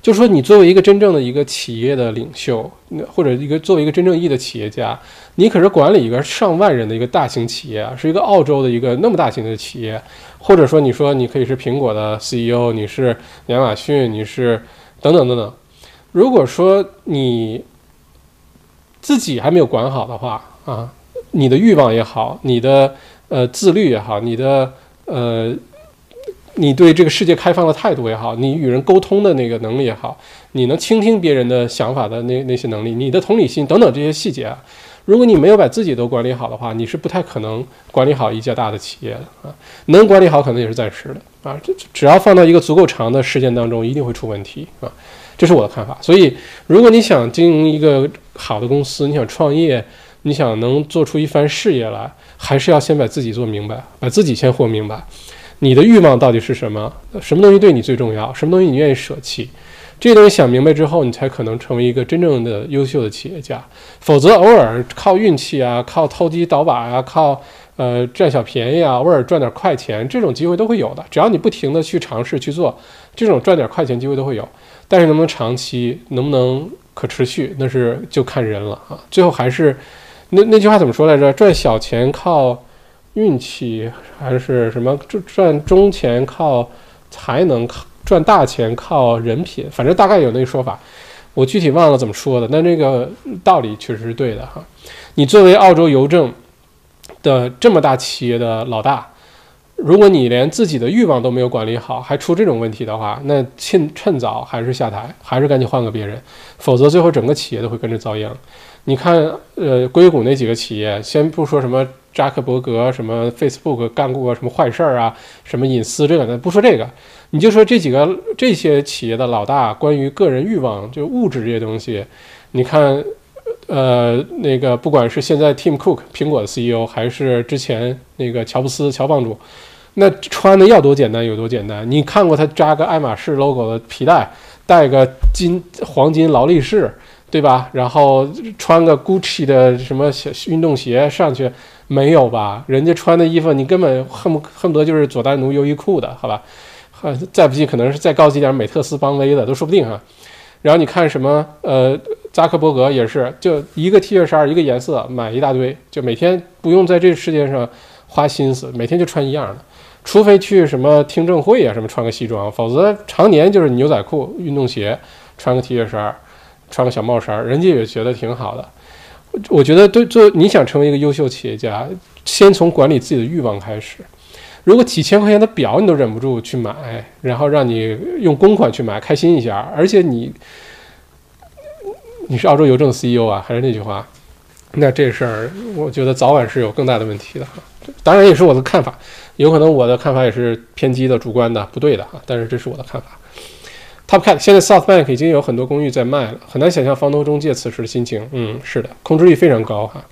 就说你作为一个真正的一个企业的领袖，或者一个作为一个真正意义的企业家，你可是管理一个上万人的一个大型企业，是一个澳洲的一个那么大型的企业，或者说你说你可以是苹果的 CEO， 你是亚马逊，你是等等等等。如果说你自己还没有管好的话啊，你的欲望也好，你的自律也好，你的你对这个世界开放的态度也好，你与人沟通的那个能力也好，你能倾听别人的想法的那些能力，你的同理心等等这些细节啊，如果你没有把自己都管理好的话，你是不太可能管理好一家大的企业的啊。能管理好可能也是暂时的啊，只要放到一个足够长的时间当中，一定会出问题啊。这是我的看法。所以，如果你想经营一个好的公司，你想创业，你想能做出一番事业来，还是要先把自己做明白，把自己先活明白。你的欲望到底是什么？什么东西对你最重要？什么东西你愿意舍弃？这些东西想明白之后，你才可能成为一个真正的优秀的企业家。否则，偶尔靠运气啊，靠偷鸡倒把啊，靠占小便宜啊，偶尔赚点快钱，这种机会都会有的。只要你不停的去尝试去做，这种赚点快钱机会都会有。但是能不能长期，能不能可持续，那是就看人了啊。最后还是那句话怎么说来着？赚小钱靠运气还是什么，赚中钱靠才能，赚大钱靠人品，反正大概有那个说法，我具体忘了怎么说的，但这个道理确实是对的哈。你作为澳洲邮政的这么大企业的老大，如果你连自己的欲望都没有管理好，还出这种问题的话，那趁早还是下台，还是赶紧换个别人，否则最后整个企业都会跟着遭殃。你看，硅谷那几个企业，先不说什么扎克伯格什么 Facebook 干过什么坏事啊，什么隐私这个的，不说这个，你就说这些企业的老大关于个人欲望，就物质这些东西，你看，那个不管是现在 Tim Cook 苹果的 CEO， 还是之前那个乔布斯乔帮主，那穿的要多简单有多简单。你看过他扎个爱马仕 logo 的皮带，戴个黄金劳力士，对吧？然后穿个 Gucci 的什么运动鞋上去，没有吧？人家穿的衣服你根本恨不得就是佐丹奴优衣库的，好吧？再不济可能是再高级点美特斯邦威的都说不定啊。然后你看什么扎克伯格也是，就一个 T 恤衫一个颜色买一大堆，就每天不用在这世界上花心思，每天就穿一样的，除非去什么听证会啊什么穿个西装，否则常年就是牛仔裤运动鞋，穿个 T 恤衫，穿个小帽衫，人家也觉得挺好的。我觉得对，你想成为一个优秀企业家，先从管理自己的欲望开始。如果几千块钱的表你都忍不住去买，然后让你用公款去买，开心一下，而且你是澳洲邮政 CEO 啊，还是那句话，那这事儿我觉得早晚是有更大的问题的。当然也是我的看法，有可能我的看法也是偏激的、主观的、不对的，但是这是我的看法。Topcat 现在 South Bank 已经有很多公寓在卖了，很难想象房东中介此时的心情。嗯，是的，空置率非常高哈。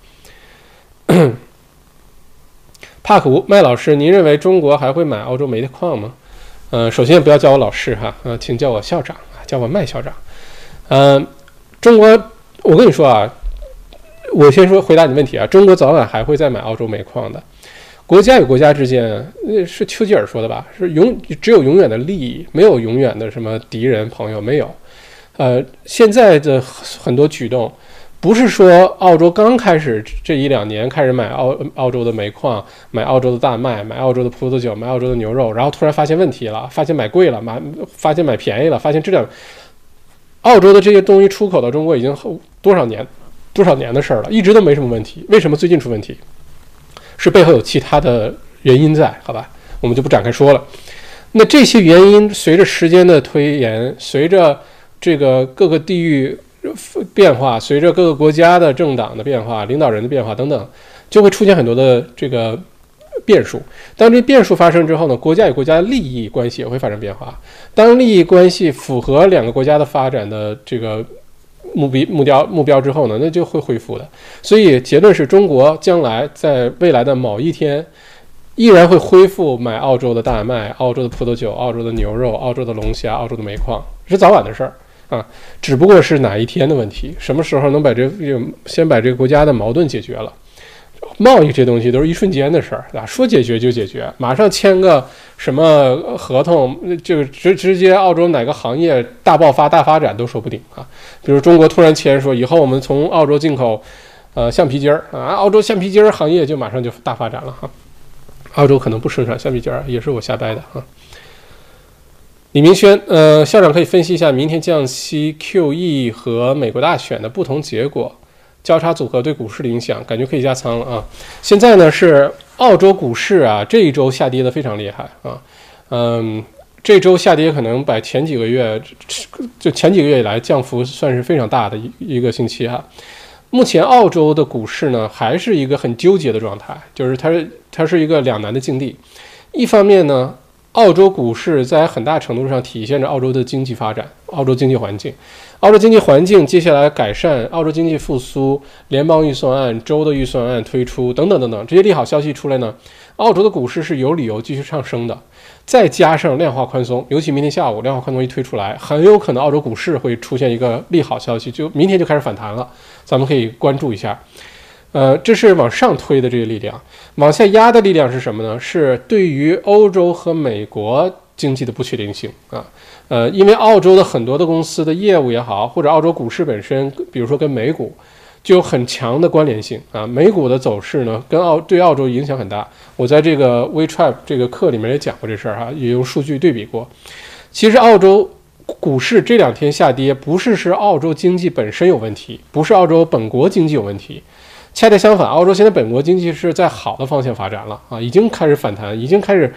帕克吴麦老师，您认为中国还会买澳洲煤的矿吗？首先不要叫我老师哈，请叫我校长啊，叫我麦校长。中国，我跟你说啊，我先说回答你问题啊，中国早晚还会再买澳洲煤矿的。国家与国家之间，是丘吉尔说的吧？是只有永远的利益，没有永远的什么敌人朋友，没有。现在的很多举动，不是说澳洲刚开始这一两年开始买澳洲的煤矿，买澳洲的大麦，买澳洲的葡萄酒，买澳洲的牛肉，然后突然发现问题了，发现买贵了，发现买便宜了，发现质量。澳洲的这些东西出口到中国已经多少年的事儿了，一直都没什么问题。为什么最近出问题？是背后有其他的原因在，好吧，我们就不展开说了。那这些原因随着时间的推延，随着这个各个地域变化，随着各个国家的政党的变化、领导人的变化等等，就会出现很多的这个变数。当这变数发生之后呢，国家与国家的利益关系也会发生变化。当利益关系符合两个国家的发展的这个目标之后呢，那就会恢复的。所以结论是，中国将来在未来的某一天，依然会恢复买澳洲的大麦、澳洲的葡萄酒、澳洲的牛肉、澳洲的龙虾、澳洲的煤矿，是早晚的事儿啊，只不过是哪一天的问题，什么时候能把先把这个国家的矛盾解决了。贸易这东西都是一瞬间的事儿啊，说解决就解决，马上签个什么合同，这个直接澳洲哪个行业大爆发、大发展都说不定啊。比如中国突然签说以后我们从澳洲进口橡皮筋儿啊，澳洲橡皮筋儿行业就马上就大发展了哈。澳洲可能不生产橡皮筋儿，也是我瞎掰的哈。李明轩，校长可以分析一下明天降息、QE 和美国大选的不同结果交叉组合对股市的影响，感觉可以加仓了啊。现在呢是澳洲股市啊，这一周下跌的非常厉害啊，这周下跌可能把前几个月以来降幅算是非常大的一个星期哈。目前澳洲的股市呢还是一个很纠结的状态，就是它是一个两难的境地。一方面呢，澳洲股市在很大程度上体现着澳洲的经济发展，澳洲经济环境。澳洲经济环境接下来改善，澳洲经济复苏，联邦预算案、州的预算案推出等等等等，这些利好消息出来呢，澳洲的股市是有理由继续上升的。再加上量化宽松，尤其明天下午量化宽松一推出来，很有可能澳洲股市会出现一个利好消息，就明天就开始反弹了，咱们可以关注一下。这是往上推的这个力量，往下压的力量是什么呢？是对于欧洲和美国经济的不确定性啊。因为澳洲的很多的公司的业务也好，或者澳洲股市本身，比如说跟美股就有很强的关联性啊。美股的走势呢，跟对澳洲影响很大。我在这个 WeTrade 这个课里面也讲过这事儿哈，也用数据对比过。其实澳洲股市这两天下跌，不是澳洲经济本身有问题，不是澳洲本国经济有问题。恰恰相反，澳洲现在本国经济是在好的方向发展了啊，已经开始反弹，已经开始